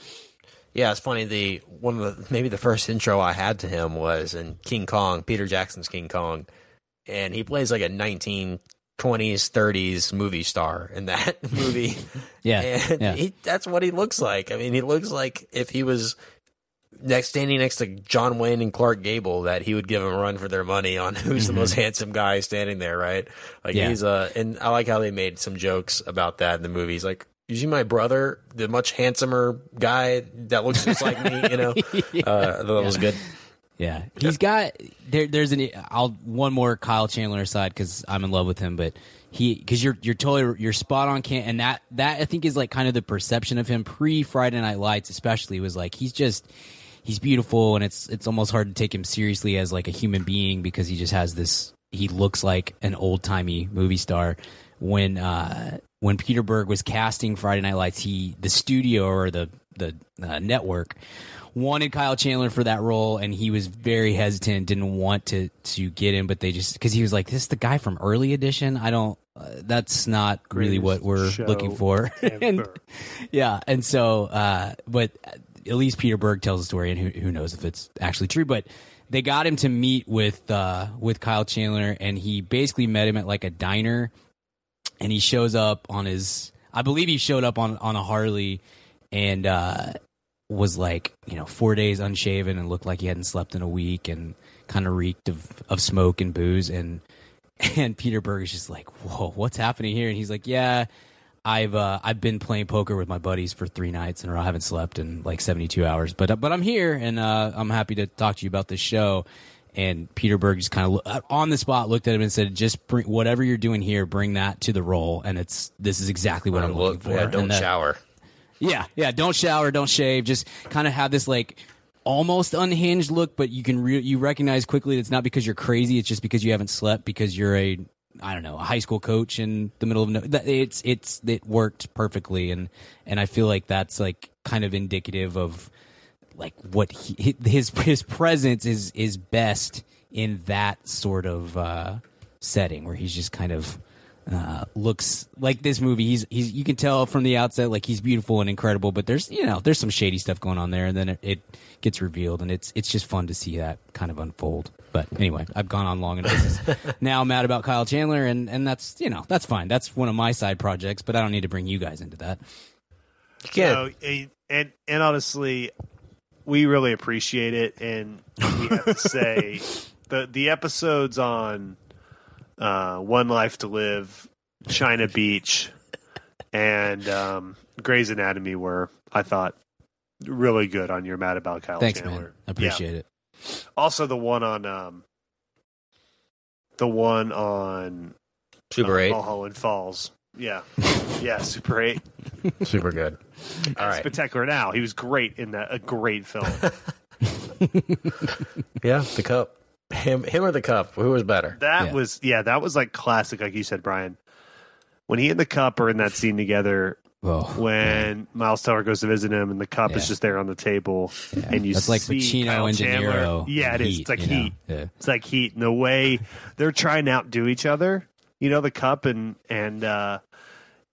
yeah, it's funny. The one of the, maybe the first intro I had to him was in King Kong, Peter Jackson's King Kong. And he plays like a nineteen twenties, thirties movie star in that movie. yeah. And yeah. He, that's what he looks like. I mean, he looks like if he was next standing next to John Wayne and Clark Gable, that he would give them a run for their money on who's mm-hmm. the most handsome guy standing there, right? Like yeah. he's uh and I like how they made some jokes about that in the movies. Like, you see my brother, the much handsomer guy that looks just like me, you know? yeah. Uh that yeah. was good. Yeah. He's got there there's an I'll one more Kyle Chandler aside because I'm in love with him, but he because you're you're totally you're spot on, Kent, and that that I think is like kind of the perception of him pre Friday Night Lights especially was like he's just he's beautiful, and it's it's almost hard to take him seriously as like a human being because he just has this. He looks like an old timey movie star. When uh, when Peter Berg was casting Friday Night Lights, he the studio or the the uh, network wanted Kyle Chandler for that role, and he was very hesitant, didn't want to to get him, but they just because he was like, "This is the guy from Early Edition. I don't. Uh, that's not really what we're looking for." and, yeah, and so, uh, but. At least Peter Berg tells the story, and who, who knows if it's actually true. But they got him to meet with uh, with Kyle Chandler, and he basically met him at like a diner. And he shows up on his, I believe he showed up on, on a Harley, and uh, was like, you know, four days unshaven and looked like he hadn't slept in a week, and kind of reeked of, of smoke and booze. And and Peter Berg is just like, whoa, what's happening here? And he's like, yeah. I've uh, I've been playing poker with my buddies for three nights and I haven't slept in like seventy-two hours, but but I'm here and uh, I'm happy to talk to you about this show. And Peter Berg just kind of lo- on the spot looked at him and said, "Just bring whatever you're doing here, bring that to the role." And it's this is exactly what I'm, I'm looking for. Yeah, don't that, shower. Yeah, yeah, don't shower, don't shave. Just kind of have this like almost unhinged look, but you can re- you recognize quickly that it's not because you're crazy. It's just because you haven't slept because you're a I don't know, a high school coach in the middle of no, it's it's it worked perfectly, and and I feel like that's like kind of indicative of like what he, his his presence is is best in that sort of uh, setting where he's just kind of uh, looks like this movie. He's he's you can tell from the outset like he's beautiful and incredible, but there's you know there's some shady stuff going on there, and then it, it gets revealed, and it's it's just fun to see that kind of unfold. But anyway, I've gone on long enough. Now I'm mad about Kyle Chandler, and, and that's, you know, that's fine. That's one of my side projects, but I don't need to bring you guys into that. So, and, and honestly, we really appreciate it, and we have to say the, the episodes on uh, One Life to Live, China Beach, and um, Grey's Anatomy were, I thought, really good on your Mad About Kyle Thanks, Chandler. Man. I appreciate yeah. it. Also, the one on um, the one on Super uh, eight, Mulholland Falls, yeah, yeah, Super eight, super good. All right, spectacular. Now he was great in that, a great film. yeah, the cup, him, him or the cup, who was better? That yeah. was yeah, that was like classic, like you said, Brian. When he and the cup are in that scene together. Whoa. When Miles Teller goes to visit him and the cup yeah. is just there on the table yeah. and you That's see like Pacino Kyle and De Niro. Yeah, it heat, is. It's like heat. Yeah. It's like heat. And the way they're trying to outdo each other, you know, the cup and and uh,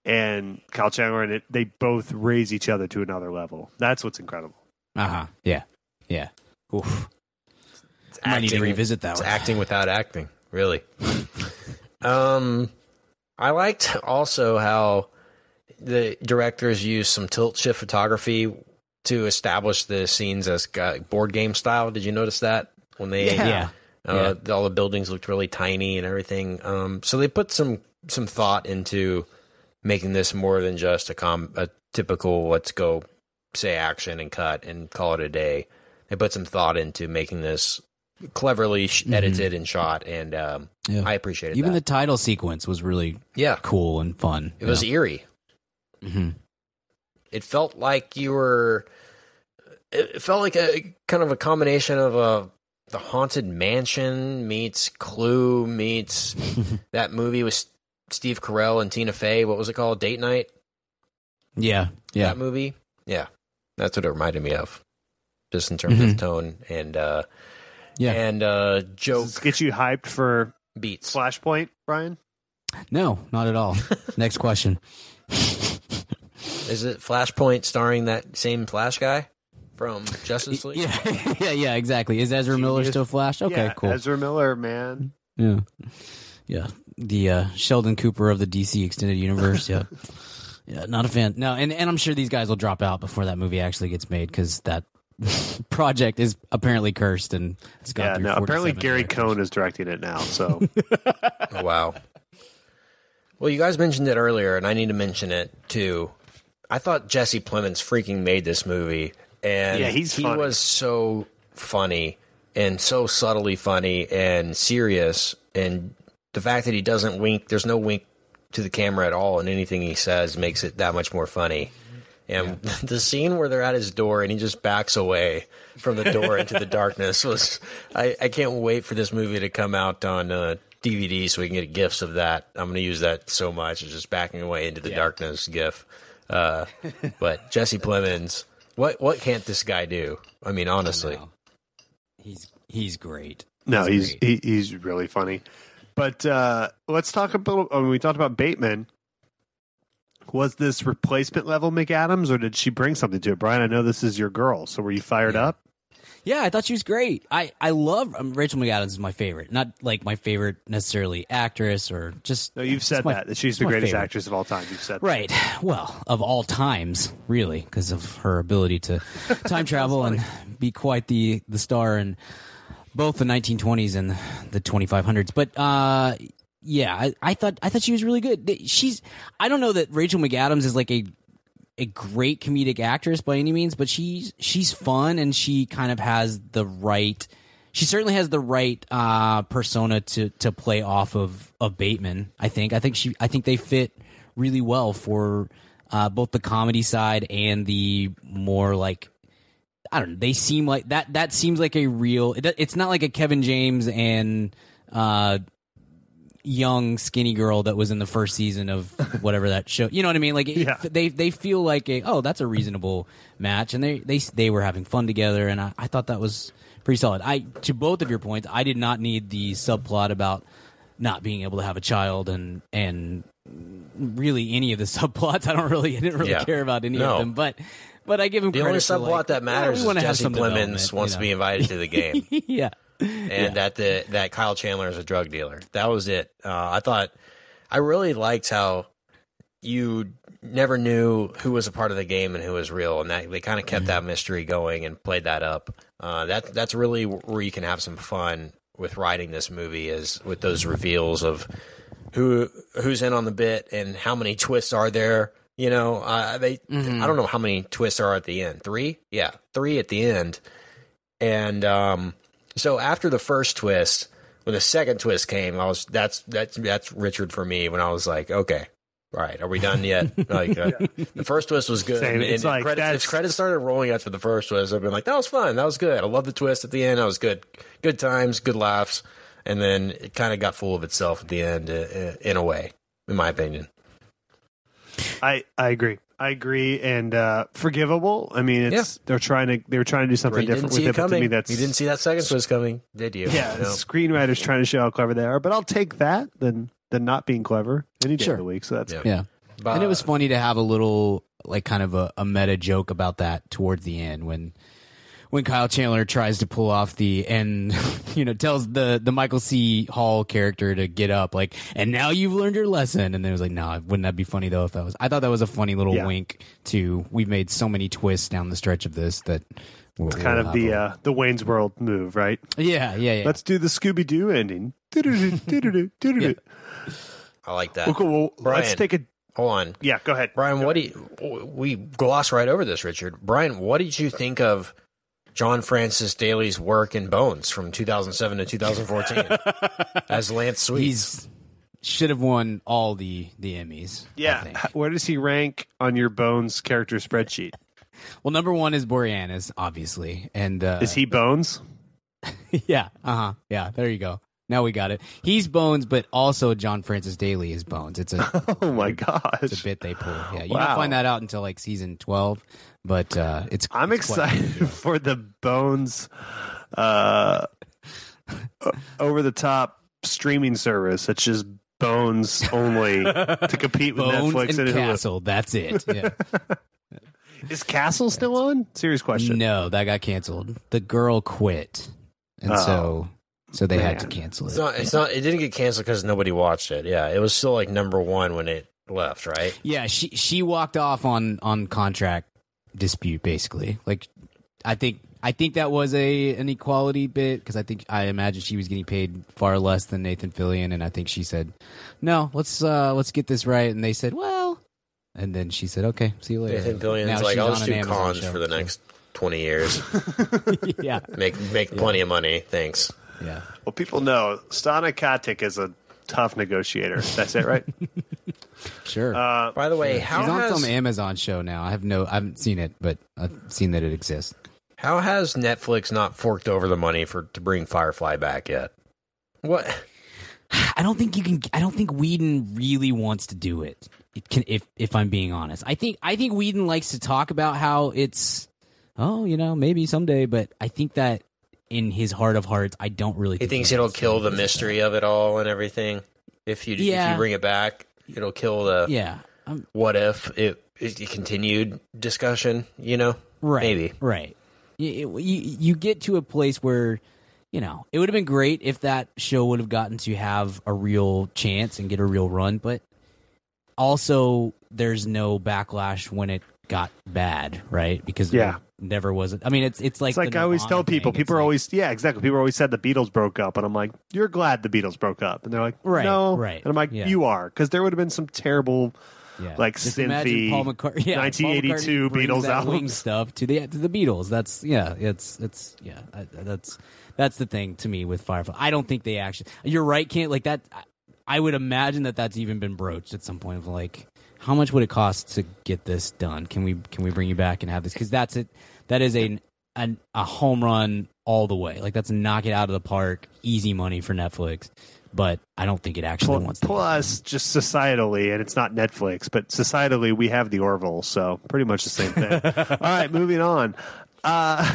and Kyle Chandler, and it, they both raise each other to another level. That's what's incredible. Uh huh. Yeah. Yeah. Oof. It's I acting, need to revisit that. It's one. Acting without acting, really. um, I liked also how. the directors used some tilt shift photography to establish the scenes as board game style. Did you notice that when they, yeah, uh, yeah. all the buildings looked really tiny and everything. Um, so they put some, some thought into making this more than just a com a typical, let's go say action and cut and call it a day. They put some thought into making this cleverly mm-hmm. edited and shot. And, um, yeah. I appreciated it. Even that. The title sequence was really yeah. cool and fun. It was know? eerie. Mm-hmm. It felt like you were, it felt like a kind of a combination of a, The Haunted Mansion meets Clue meets that movie with Steve Carell and Tina Fey. What was it called? Date Night? Yeah. Yeah. That movie? Yeah. That's what it reminded me of, just in terms mm-hmm. of tone and uh, yeah. and uh, joke. Does this get you hyped for beats? Flashpoint, Brian? No, not at all. Next question. Is it Flashpoint starring that same Flash guy? From Justice League? Yeah, yeah, yeah, exactly. Is Ezra Genius. Miller still Flash? Okay, yeah, cool. Ezra Miller, man. Yeah. Yeah. The uh, Sheldon Cooper of the D C Extended Universe. Yeah. Yeah, not a fan. No, and, and I'm sure these guys will drop out before that movie actually gets made because that project is apparently cursed and it's got yeah, through no, apparently Gary years. Cohn is directing it now, so. Oh, wow. Well, you guys mentioned it earlier, and I need to mention it too. I thought Jesse Plemons freaking made this movie. And yeah, he's he funny. was so funny and so subtly funny and serious. And the fact that he doesn't wink, there's no wink to the camera at all. And anything he says makes it that much more funny. And yeah. the scene where they're at his door and he just backs away from the door into the darkness was, I, I can't wait for this movie to come out on uh, D V D so we can get gifs of that. I'm going to use that so much. It's just backing away into the yeah. darkness gif. Uh, but Jesse Plemons. What what can't this guy do? I mean, honestly, oh, no. he's he's great. He's no, he's great. He, he's really funny. But uh, let's talk about when we talked about Bateman. Was this replacement level McAdams, or did she bring something to it, Brian? I know this is your girl, so were you fired yeah. up? Yeah, I thought she was great. I I love um, Rachel McAdams is my favorite, not like my favorite necessarily actress or just. No, you've said my, that that she's the greatest favorite. actress of all time. You've said right. That. Well, of all times, really, because of her ability to time travel and be quite the the star in both the nineteen twenties and the twenty-five hundreds. But uh, yeah, I, I thought I thought she was really good. She's I don't know that Rachel McAdams is like a. a great comedic actress by any means, but she's she's fun and she kind of has the right she certainly has the right uh persona to to play off of of Bateman. I think I think she I think they fit really well for uh both the comedy side and the more like I don't know they seem like that that seems like a real it, it's not like a Kevin James and uh young skinny girl that was in the first season of whatever that show. You know what I mean? Like it, yeah. they they feel like a oh that's a reasonable match, and they they they were having fun together, and I, I thought that was pretty solid. I to both of your points, I did not need the subplot about not being able to have a child, and and really any of the subplots. I don't really I didn't really yeah. care about any no. of them, but. But I give him the credit only subplot like, that matters yeah, is Jesse Plemons wants you know? to be invited to the game. yeah. And yeah. that the that Kyle Chandler is a drug dealer. That was it. Uh, I thought I really liked how you never knew who was a part of the game and who was real, and that they kind of kept mm-hmm. that mystery going and played that up. Uh, that that's really where you can have some fun with writing this movie is with those reveals of who who's in on the bit and how many twists are there. You know, uh, they mm-hmm. I don't know how many twists are at the end. Three? Yeah, three at the end, and. Um, So after the first twist, when the second twist came, I was that's that's that's Richard for me. When I was like, okay, all right, are we done yet? Like uh, yeah. the first twist was good. Same. And, it's and like credits, if credits started rolling after the first twist, I've been like, that was fun, that was good. I love the twist at the end. That was good, good times, good laughs, and then it kind of got full of itself at the end, uh, uh, in a way, in my opinion. I I agree. I agree, and uh, forgivable. I mean, it's yeah. they're trying to they're trying to do something Great. different with it. But to me, that's you didn't see that second twist coming, did you? Yeah, no. Screenwriters trying to show how clever they are. But I'll take that than than not being clever any day sure. of the week. So that's yeah. yeah. But, and it was funny to have a little like kind of a, a meta joke about that towards the end when when Kyle Chandler tries to pull off the, and you know, tells the the Michael C. Hall character to get up, like, and now you've learned your lesson. And then it was like, nah, wouldn't that be funny though if that was? I thought that was a funny little yeah. wink to, we've made so many twists down the stretch of this that. It's we'll, kind we'll of the uh, the Wayne's World move, right? Yeah, yeah, yeah. Let's do the Scooby-Doo ending. yeah. I like that. Well, cool. Well, Brian, let's take a hold on. Yeah, go ahead, Brian. Go what ahead. do you, we gloss right over this, Richard? Brian, what did you think of John Francis Daley's work in Bones from two thousand seven to two thousand fourteen as Lance Sweet? Should have won all the the Emmys. Yeah, where does he rank on your Bones character spreadsheet? Well, number one is Boreanaz, obviously, and uh, is he Bones? yeah, uh huh, yeah. There you go. Now we got it. He's Bones, but also John Francis Daley is Bones. It's a oh my gosh, it's a bit they pull. Yeah, you wow. don't find that out until like season twelve. But uh, it's I'm it's excited for the Bones uh, over the top streaming service that's just Bones only to compete with Bones Netflix and, and Castle. Hulu. That's it. Yeah. Is Castle still on? Serious question. No, that got canceled. The girl quit, and Uh-oh. so so they Man. had to cancel it. It's not. It's not. It didn't get canceled because nobody watched it. Yeah, it was still like number one when it left, right? Yeah, she she walked off on on contract dispute, basically. Like, I think I think that was a an equality bit because I think I imagine she was getting paid far less than Nathan Fillion, and I think she said, "No, let's uh, let's get this right," and they said, "Well." And then she said, "Okay, see you later." Nathan Fillion's like, "I'll just do cons for the next twenty years. yeah, make make yeah. plenty of money. Thanks." Yeah. Well, people know Stana Katic is a tough negotiator. That's it, right? sure. Uh, By the way, sure. how she's has, on some Amazon show now? I have no, I haven't seen it, but I've seen that it exists. How has Netflix not forked over the money for to bring Firefly back yet? What? I don't think you can. I don't think Whedon really wants to do it. It can, if if I'm being honest, I think I think Whedon likes to talk about how it's, oh, you know, maybe someday, but I think that in his heart of hearts, I don't really. He think thinks it'll kill the mystery of it all and everything. If you yeah. if you bring it back, it'll kill the yeah. I'm, what if it, it continued discussion? You know, right? Maybe right. You, you you get to a place where. You know, it would have been great if that show would have gotten to have a real chance and get a real run, but also there's no backlash when it got bad, right? Because yeah. there never was. I mean, it's it's like it's like I always tell people, thing. people it's are like, always yeah, exactly. People always said the Beatles broke up, and I'm like, you're glad the Beatles broke up, and they're like, right, no, right, and I'm like, yeah. you are, because there would have been some terrible. Yeah. Like synthy, Paul McCart- yeah, nineteen eighty-two Paul Beatles album stuff to the to the Beatles. That's yeah, it's it's yeah, I, that's that's the thing to me with Firefly. I don't think they actually. You're right, can't like that. I would imagine that that's even been broached at some point of like, how much would it cost to get this done? Can we can we bring you back and have this? Because that's it. That is a an, a home run all the way. Like that's knock it out of the park, easy money for Netflix. But I don't think it actually plus, wants to. Plus, just societally, and it's not Netflix, but societally, we have the Orville, so pretty much the same thing. All right, moving on. Uh,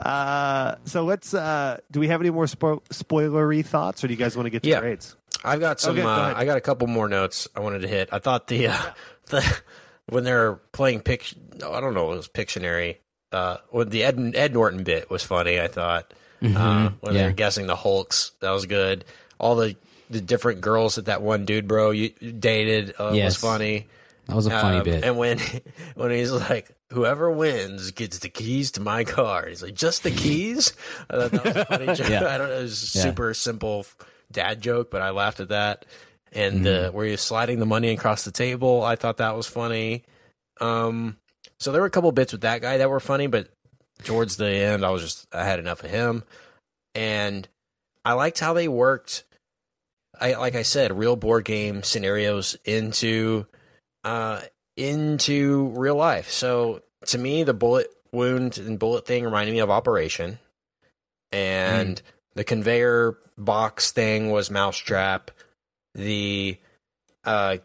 uh, so let's. Uh, do we have any more spo- spoilery thoughts, or do you guys want to get to yeah. grades? I've got some. Okay, go uh, I got a couple more notes I wanted to hit. I thought the, uh, the when they're playing pic, I don't know, it was Pictionary. Uh, when the Ed, Ed Norton bit was funny, I thought. Mm-hmm. Uh, when yeah. they're guessing the Hulks, that was good. All the, the different girls that that one dude bro you, you dated uh, yes. was funny. That was a funny um, bit. And when when he's like, whoever wins gets the keys to my car. He's like, just the keys? I thought that was a funny joke. Yeah. I don't know. It was a yeah. super simple dad joke, but I laughed at that. And mm-hmm. uh, where you're sliding the money across the table, I thought that was funny. Um, so there were a couple bits with that guy that were funny, but. Towards the end, I was just, I had enough of him. And I liked how they worked, I like I said, real board game scenarios into uh, into real life. So to me, the bullet wound and bullet thing reminded me of Operation. And mm. the conveyor box thing was Mousetrap. The uh,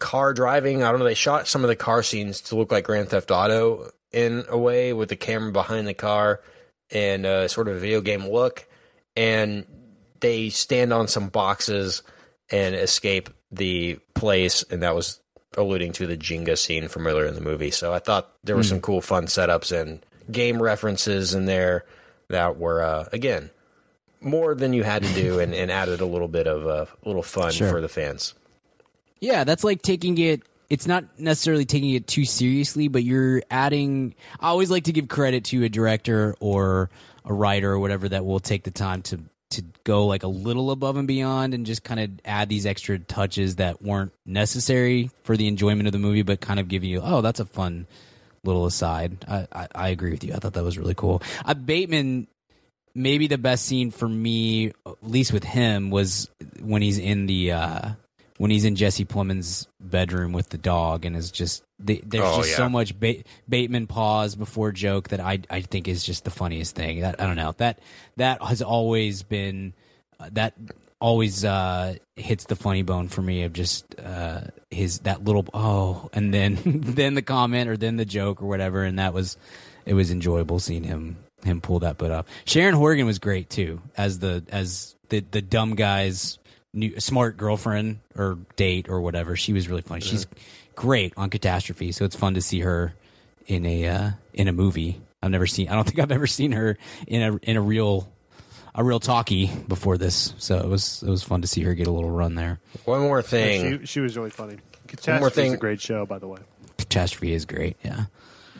car driving, I don't know, they shot some of the car scenes to look like Grand Theft Auto. In a way, with the camera behind the car and uh, sort of a video game look, and they stand on some boxes and escape the place, and that was alluding to the Jenga scene from earlier in the movie. So I thought there were mm. some cool, fun setups and game references in there that were, uh, again, more than you had to do, and, and added a little bit of uh, a little fun sure. for the fans. Yeah, that's like taking it. It's not necessarily taking it too seriously, but you're adding. I always like to give credit to a director or a writer or whatever that will take the time to to go like a little above and beyond and just kind of add these extra touches that weren't necessary for the enjoyment of the movie, but kind of give you, oh, that's a fun little aside. I, I, I agree with you. I thought that was really cool. Uh, Bateman, maybe the best scene for me, at least with him, was when he's in the uh, when he's in Jesse Plemons' bedroom with the dog, and is just they, there's oh, just yeah. so much ba- Bateman pause before joke that I I think is just the funniest thing. That I don't know that that has always been uh, that always uh, hits the funny bone for me of just uh, his that little oh and then then the comment or then the joke or whatever, and that was it was enjoyable seeing him. Him pull that bit up. Sharon Horgan was great too, as the as the, the dumb guy's new smart girlfriend or date or whatever. She was really funny. Yeah. She's great on Catastrophe, so it's fun to see her in a uh, in a movie. I've never seen. I don't think I've ever seen her in a in a real a real talkie before this. So it was it was fun to see her get a little run there. One more thing. Yeah, she, she was really funny. Catastrophe is a great show, by the way. Catastrophe is great. Yeah.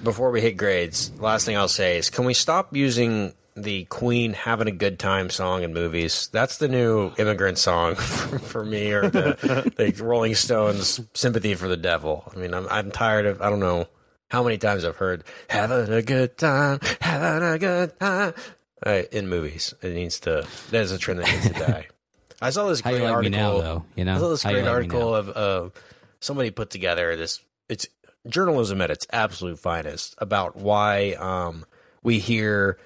Before we hit grades, last thing I'll say is, can we stop using the Queen Having a Good Time song in movies? That's the new immigrant song for, for me, or the, the Rolling Stones Sympathy for the Devil. I mean, I'm, I'm tired of, I don't know how many times I've heard, having a good time, having a good time, uh, in movies. It needs to, that is a trend that needs to die. I saw this great how you like article, me now, though, you know? I saw this how great like article of uh, somebody put together this, it's, journalism at its absolute finest about why um, we hear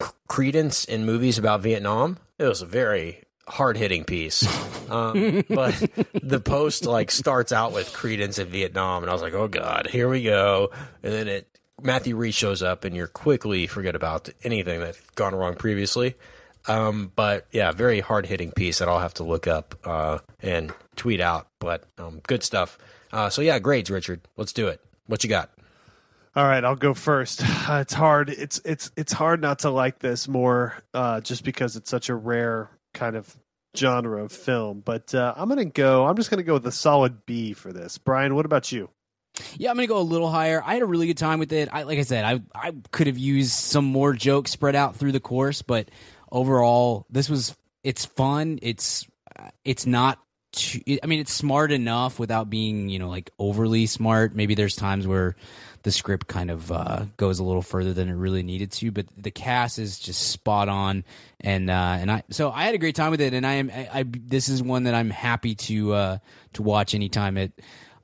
c- credence in movies about Vietnam. It was a very hard-hitting piece, um, but the post like starts out with credence in Vietnam, and I was like, "Oh God, here we go!" And then it Matthew Reed shows up, and you quickly forget about anything that's gone wrong previously. Um, but yeah, very hard-hitting piece that I'll have to look up uh, and tweet out. But um, good stuff. Uh, so, yeah, grades, Richard. Let's do it. What you got? All right, I'll go first. Uh, it's hard. It's it's it's hard not to like this more uh, just because it's such a rare kind of genre of film. But uh, I'm going to go – I'm just going to go with a solid B for this. Brian, what about you? Yeah, I'm going to go a little higher. I had a really good time with it. I, like I said, I, I could have used some more jokes spread out through the course. But overall, this was – it's fun. It's It's not – I mean, it's smart enough without being, you know, like overly smart. Maybe there's times where the script kind of uh, goes a little further than it really needed to, but the cast is just spot on, and uh, and I so I had a great time with it, and I am I, I this is one that I'm happy to uh, to watch anytime it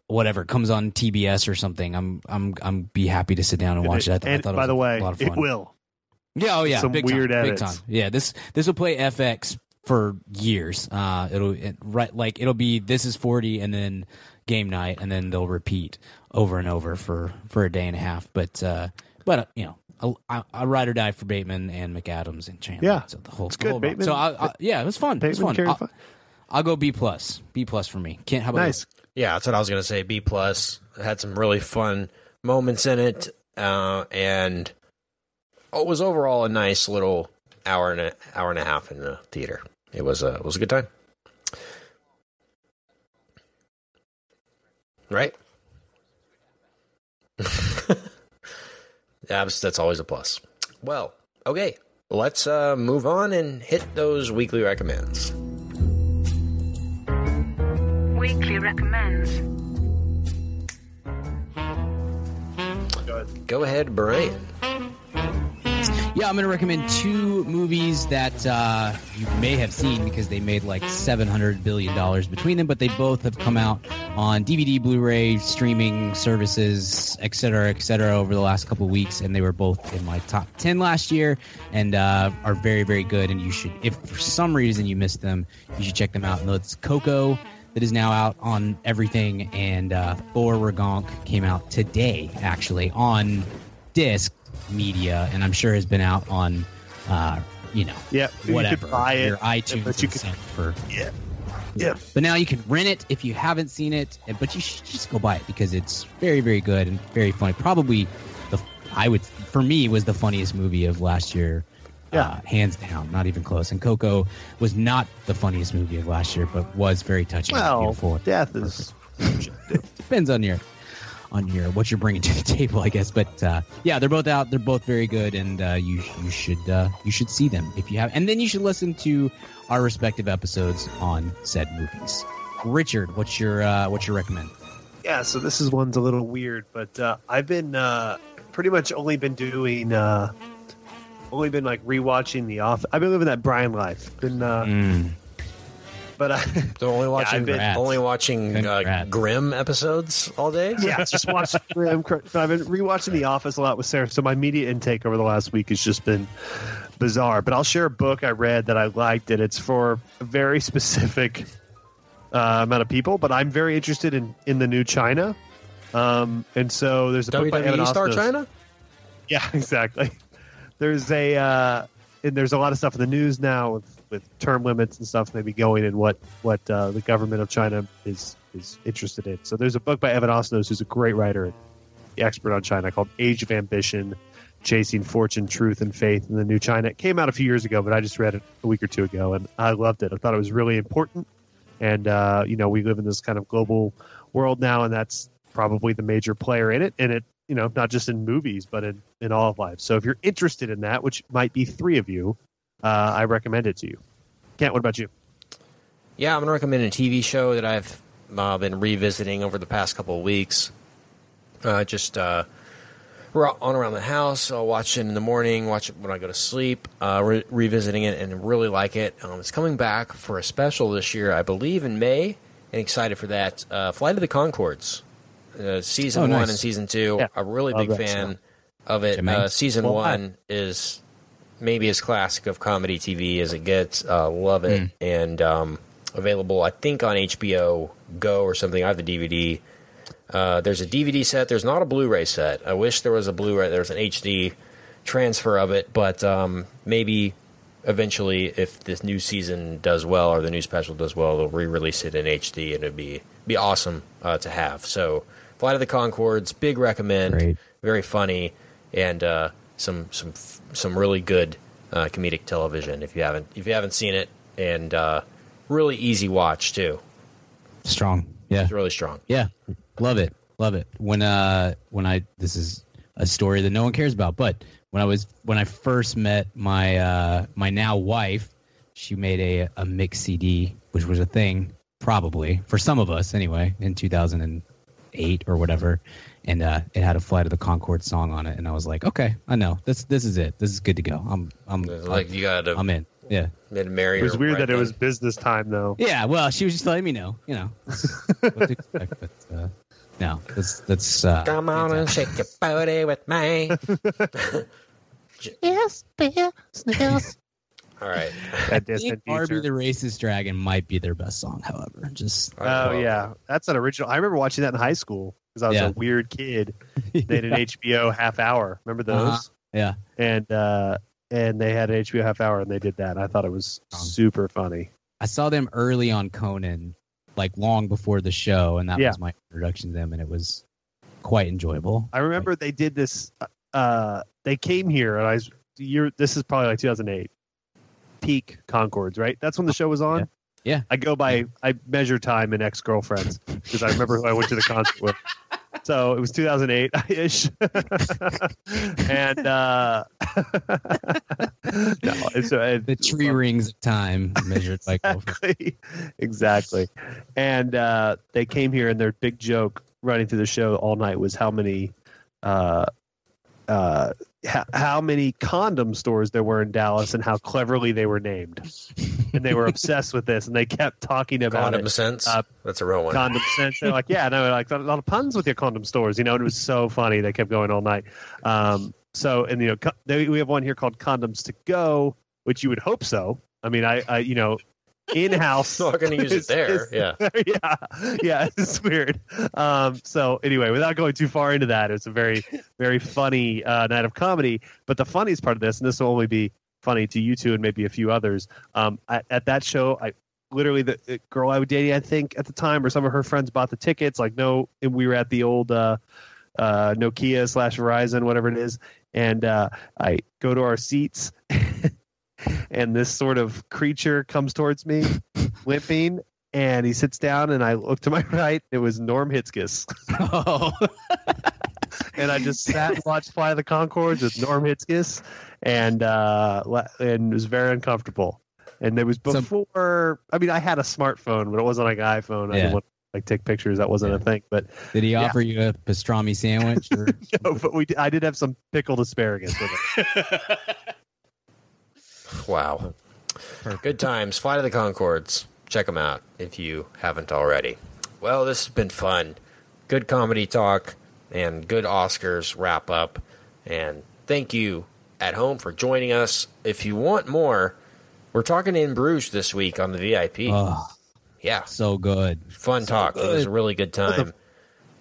whatever comes on T B S or something. I'm I'm I'm be happy to sit down and watch and it. it. I, th- I thought it was by the way, a lot of fun. It will. Yeah, oh yeah, some big weird time, big time. Yeah, this this will play F X. For years, uh, it'll it, right like it'll be This Is forty, and then Game Night, and then they'll repeat over and over for, for a day and a half. But uh, but uh, you know, I, I ride or die for Bateman and McAdams and Chandler. Yeah, so the whole it's the good whole Bateman. So I, I, yeah, it was fun. It was fun. I'll, fun. I'll go B plus. B plus for me. Can't how about nice? You? Yeah, that's what I was gonna say. B plus. It had some really fun moments in it, uh, and it was overall a nice little hour and a hour and a half in the theater. It was a it was a good time, right? that's that's always a plus. Well, okay, let's uh, move on and hit those weekly recommends. Weekly recommends. Go ahead, Go ahead Brian. Yeah, I'm going to recommend two movies that uh, you may have seen because they made like seven hundred billion dollars between them, but they both have come out on D V D, Blu-ray, streaming services, et cetera, et cetera, over the last couple of weeks, and they were both in my top ten last year and uh, are very, very good, and you should, if for some reason you missed them, you should check them out. No, it's Coco that is now out on everything, and uh, Thor Ragnarok came out today, actually, on disc. Media, and I'm sure has been out on, uh, you know, yeah, whatever. You could buy it, your iTunes but you could, for yeah, yeah. But now you can rent it if you haven't seen it, but you should just go buy it because it's very, very good and very funny. Probably the I would, for me, was the funniest movie of last year. Yeah. Uh, hands down, not even close. And Coco was not the funniest movie of last year, but was very touching. Well, and beautiful. Death is depends on your on your what you're bringing to the table, I guess. But uh, yeah, they're both out. They're both very good, and uh, you you should uh, you should see them if you have. And then you should listen to our respective episodes on said movies. Richard, what's your uh, what's your recommend? Yeah, so this is one's a little weird, but uh, I've been uh, pretty much only been doing. Uh, Only been like rewatching The Office. I've been living that Brian life. Been, uh, mm. but I so only watching yeah, been, only watching uh, Grimm episodes all day. Yeah, just watching Grimm. So I've been rewatching The Office a lot with Sarah. So my media intake over the last week has just been bizarre. But I'll share a book I read that I liked, and it's for a very specific uh, amount of people. But I'm very interested in in the new China, um, and so there's a W W E book by Evan Star Osnos. China. Yeah, exactly. There's a uh, and there's a lot of stuff in the news now with, with term limits and stuff maybe going and what what uh, the government of China is is interested in. So there's a book by Evan Osnos, who's a great writer, the expert on China, called Age of Ambition, Chasing Fortune, Truth, and Faith in the New China. It came out a few years ago, but I just read it a week or two ago, and I loved it. I thought it was really important. And, uh, you know, we live in this kind of global world now, and that's probably the major player in it. And it, you know, not just in movies, but in, in all of life. So if you're interested in that, which might be three of you, uh, I recommend it to you. Kent, what about you? Yeah, I'm going to recommend a T V show that I've uh, been revisiting over the past couple of weeks. Uh, just uh, we're on around the house. I'll watch it in the morning, watch it when I go to sleep, uh, re- revisiting it and really like it. Um, it's coming back for a special this year, I believe, in May, and excited for that. Uh, Flight of the Conchords. Uh, season oh, nice. one and season two. Yeah. I'm a really Love big fan show. of it. Uh, season well, one I... is maybe as classic of comedy T V as it gets. Uh, love it. Mm. And um, available, I think, on H B O Go or something. I have the D V D. Uh, there's a D V D set. There's not a Blu-ray set. I wish there was a Blu-ray. There's an H D transfer of it. But um, maybe eventually, if this new season does well or the new special does well, they'll re-release it in H D, and it'd be, be awesome uh, to have. So Flight of the Conchords, big recommend. Great. Very funny, and uh, some some some really good uh, comedic television. If you haven't if you haven't seen it, and uh, really easy watch too. Strong, yeah, it's really strong, yeah. Love it, love it. When uh when I this is a story that no one cares about, but when I was when I first met my uh, my now wife, she made a a mix C D, which was a thing probably for some of us anyway in two thousand eight or whatever, and uh it had a Flight of the Conchords song on it, and I was like, okay, I know this this is it, this is good to go. I'm i'm like, I'm, you gotta i'm in yeah marry. It was weird that thing. It was business time though. Yeah, well, she was just letting me know, you know, what to expect. But uh no, that's that's uh come on and shake your body with me. Yes, beer snails. All right. That I think Barbie the Racist Dragon might be their best song, however. Just Oh, uh, yeah. That's an original. I remember watching that in high school because I was yeah. a weird kid. They did an H B O half hour. Remember those? Uh-huh. Yeah. And uh, and they had an H B O half hour, and they did that. I thought it was super funny. I saw them early on Conan, like long before the show, and that yeah. was my introduction to them, and it was quite enjoyable. I remember like, they did this. Uh, they came here, and I was, you're, this is probably like two thousand eight. Peak Conchords, right? That's when the show was on. Yeah, yeah. I go by I measure time in Ex-Girlfriends because I remember who I went to the concert with. So it was two thousand eight ish, and uh, no, it's, it, the tree well, rings time measured by exactly, exactly. And uh, they came here, and their big joke running through the show all night was how many. Uh, uh, how many condom stores there were in Dallas and how cleverly they were named. And they were obsessed with this, and they kept talking about condom it. sense. Uh, That's a real one. Condom sense. They're like, yeah, no, like a lot of puns with your condom stores, you know, and it was so funny. They kept going all night. Um, so, and you know, co- they, we have one here called Condoms to Go, which you would hope so. I mean, I, I you know, in-house. So I'm going to use it there. Is, yeah. yeah. Yeah. It's weird. Um, so anyway, without going too far into that, it's a very, very funny uh, night of comedy. But the funniest part of this, and this will only be funny to you two and maybe a few others. Um, I, at that show, I literally the, the girl I was dating, I think at the time, or some of her friends bought the tickets. Like no, and we were at the old uh, uh, Nokia slash Verizon, whatever it is. And uh, I go to our seats and this sort of creature comes towards me limping, and he sits down, and I look to my right. It was Norm Hitzkus. Oh. And I just sat and watched Fly the Conchords with Norm Hitzkus, and uh, and it was very uncomfortable. And it was before, so, I mean, I had a smartphone, but it wasn't like an iPhone. Yeah. I didn't want to like take pictures. That wasn't yeah. a thing. But did he yeah. offer you a pastrami sandwich? Or? No, but we. I did have some pickled asparagus with it. Wow. Perfect. Good times. Fly to the Conchords. Check them out if you haven't already. Well, this has been fun. Good comedy talk and good Oscars wrap up. And thank you at home for joining us. If you want more, we're talking in Bruges this week on the V I P. Oh, yeah. So good. Fun so talk. Good. It was a really good time.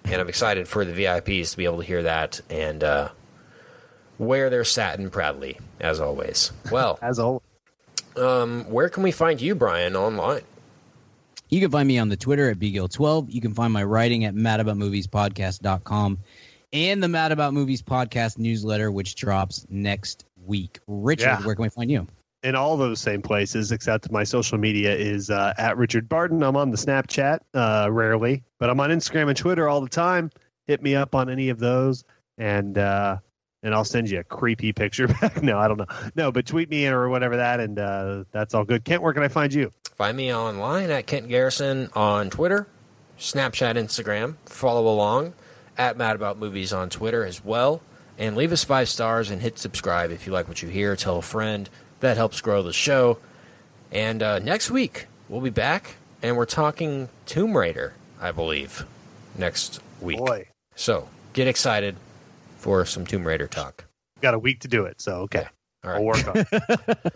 And I'm excited for the V I Ps to be able to hear that and uh, wear their satin proudly, as always. Well, as always. Um, where can we find you, Brian, online? You can find me on the Twitter at B Gill twelve. You can find my writing at mad about movies podcast dot com and the Mad About Movies Podcast newsletter, which drops next week. Richard, yeah. where can we find you? In all those same places, except my social media is uh, at Richard Barton. I'm on the Snapchat, uh, rarely, but I'm on Instagram and Twitter all the time. Hit me up on any of those, and uh, and I'll send you a creepy picture back. No, I don't know. No, but tweet me or whatever that, and uh, that's all good. Kent, where can I find you? Find me online at Kent Garrison on Twitter, Snapchat, Instagram. Follow along at Mad About Movies on Twitter as well. And leave us five stars and hit subscribe if you like what you hear. Tell a friend. That helps grow the show. And uh, next week, we'll be back, and we're talking Tomb Raider, I believe, next week. Boy. So get excited for some Tomb Raider talk. Got a week to do it, so okay. Yeah. All right. I'll work on it.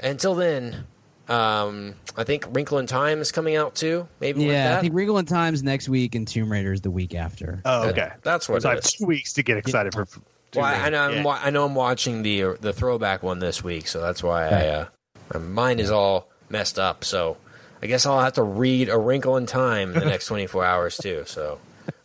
Until then... Um, I think Wrinkle in Time is coming out too. Maybe yeah, with that. I think Wrinkle in Time's next week, and Tomb Raider's the week after. Oh, okay, that, that's what. So it I have is. two weeks to get excited yeah. for. Tomb well, Raider. I know I'm, yeah. wa- I know I'm watching the the throwback one this week, so that's why yeah. I uh, my mind is all messed up. So I guess I'll have to read A Wrinkle in Time in the next twenty-four hours too. So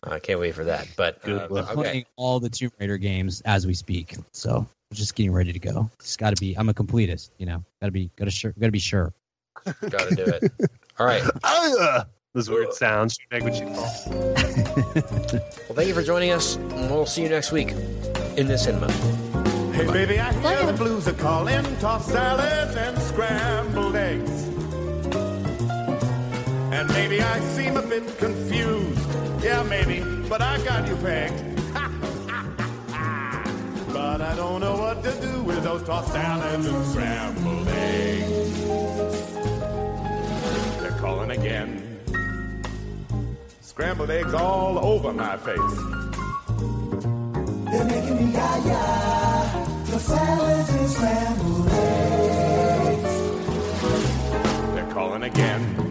I uh, can't wait for that. But uh, we're okay. playing all the Tomb Raider games as we speak. So. Just getting ready to go. It's got to be. I'm a completist, you know. Got to be. Got to sure. Got to be sure. Got to do it. All right. Uh, those weird sounds you make when you fall. Well, thank you for joining us, and we'll see you next week in the cinema. Hey, Bye. baby, I hear the blues are calling. Tossed salads and scrambled eggs. And maybe I seem a bit confused. Yeah, maybe, but I got you pegged. But I don't know what to do with those tossed salads and scrambled eggs. They're calling again. Scrambled eggs all over my face. They're making me ya-ya. Tossed salads and scrambled eggs. They're calling again.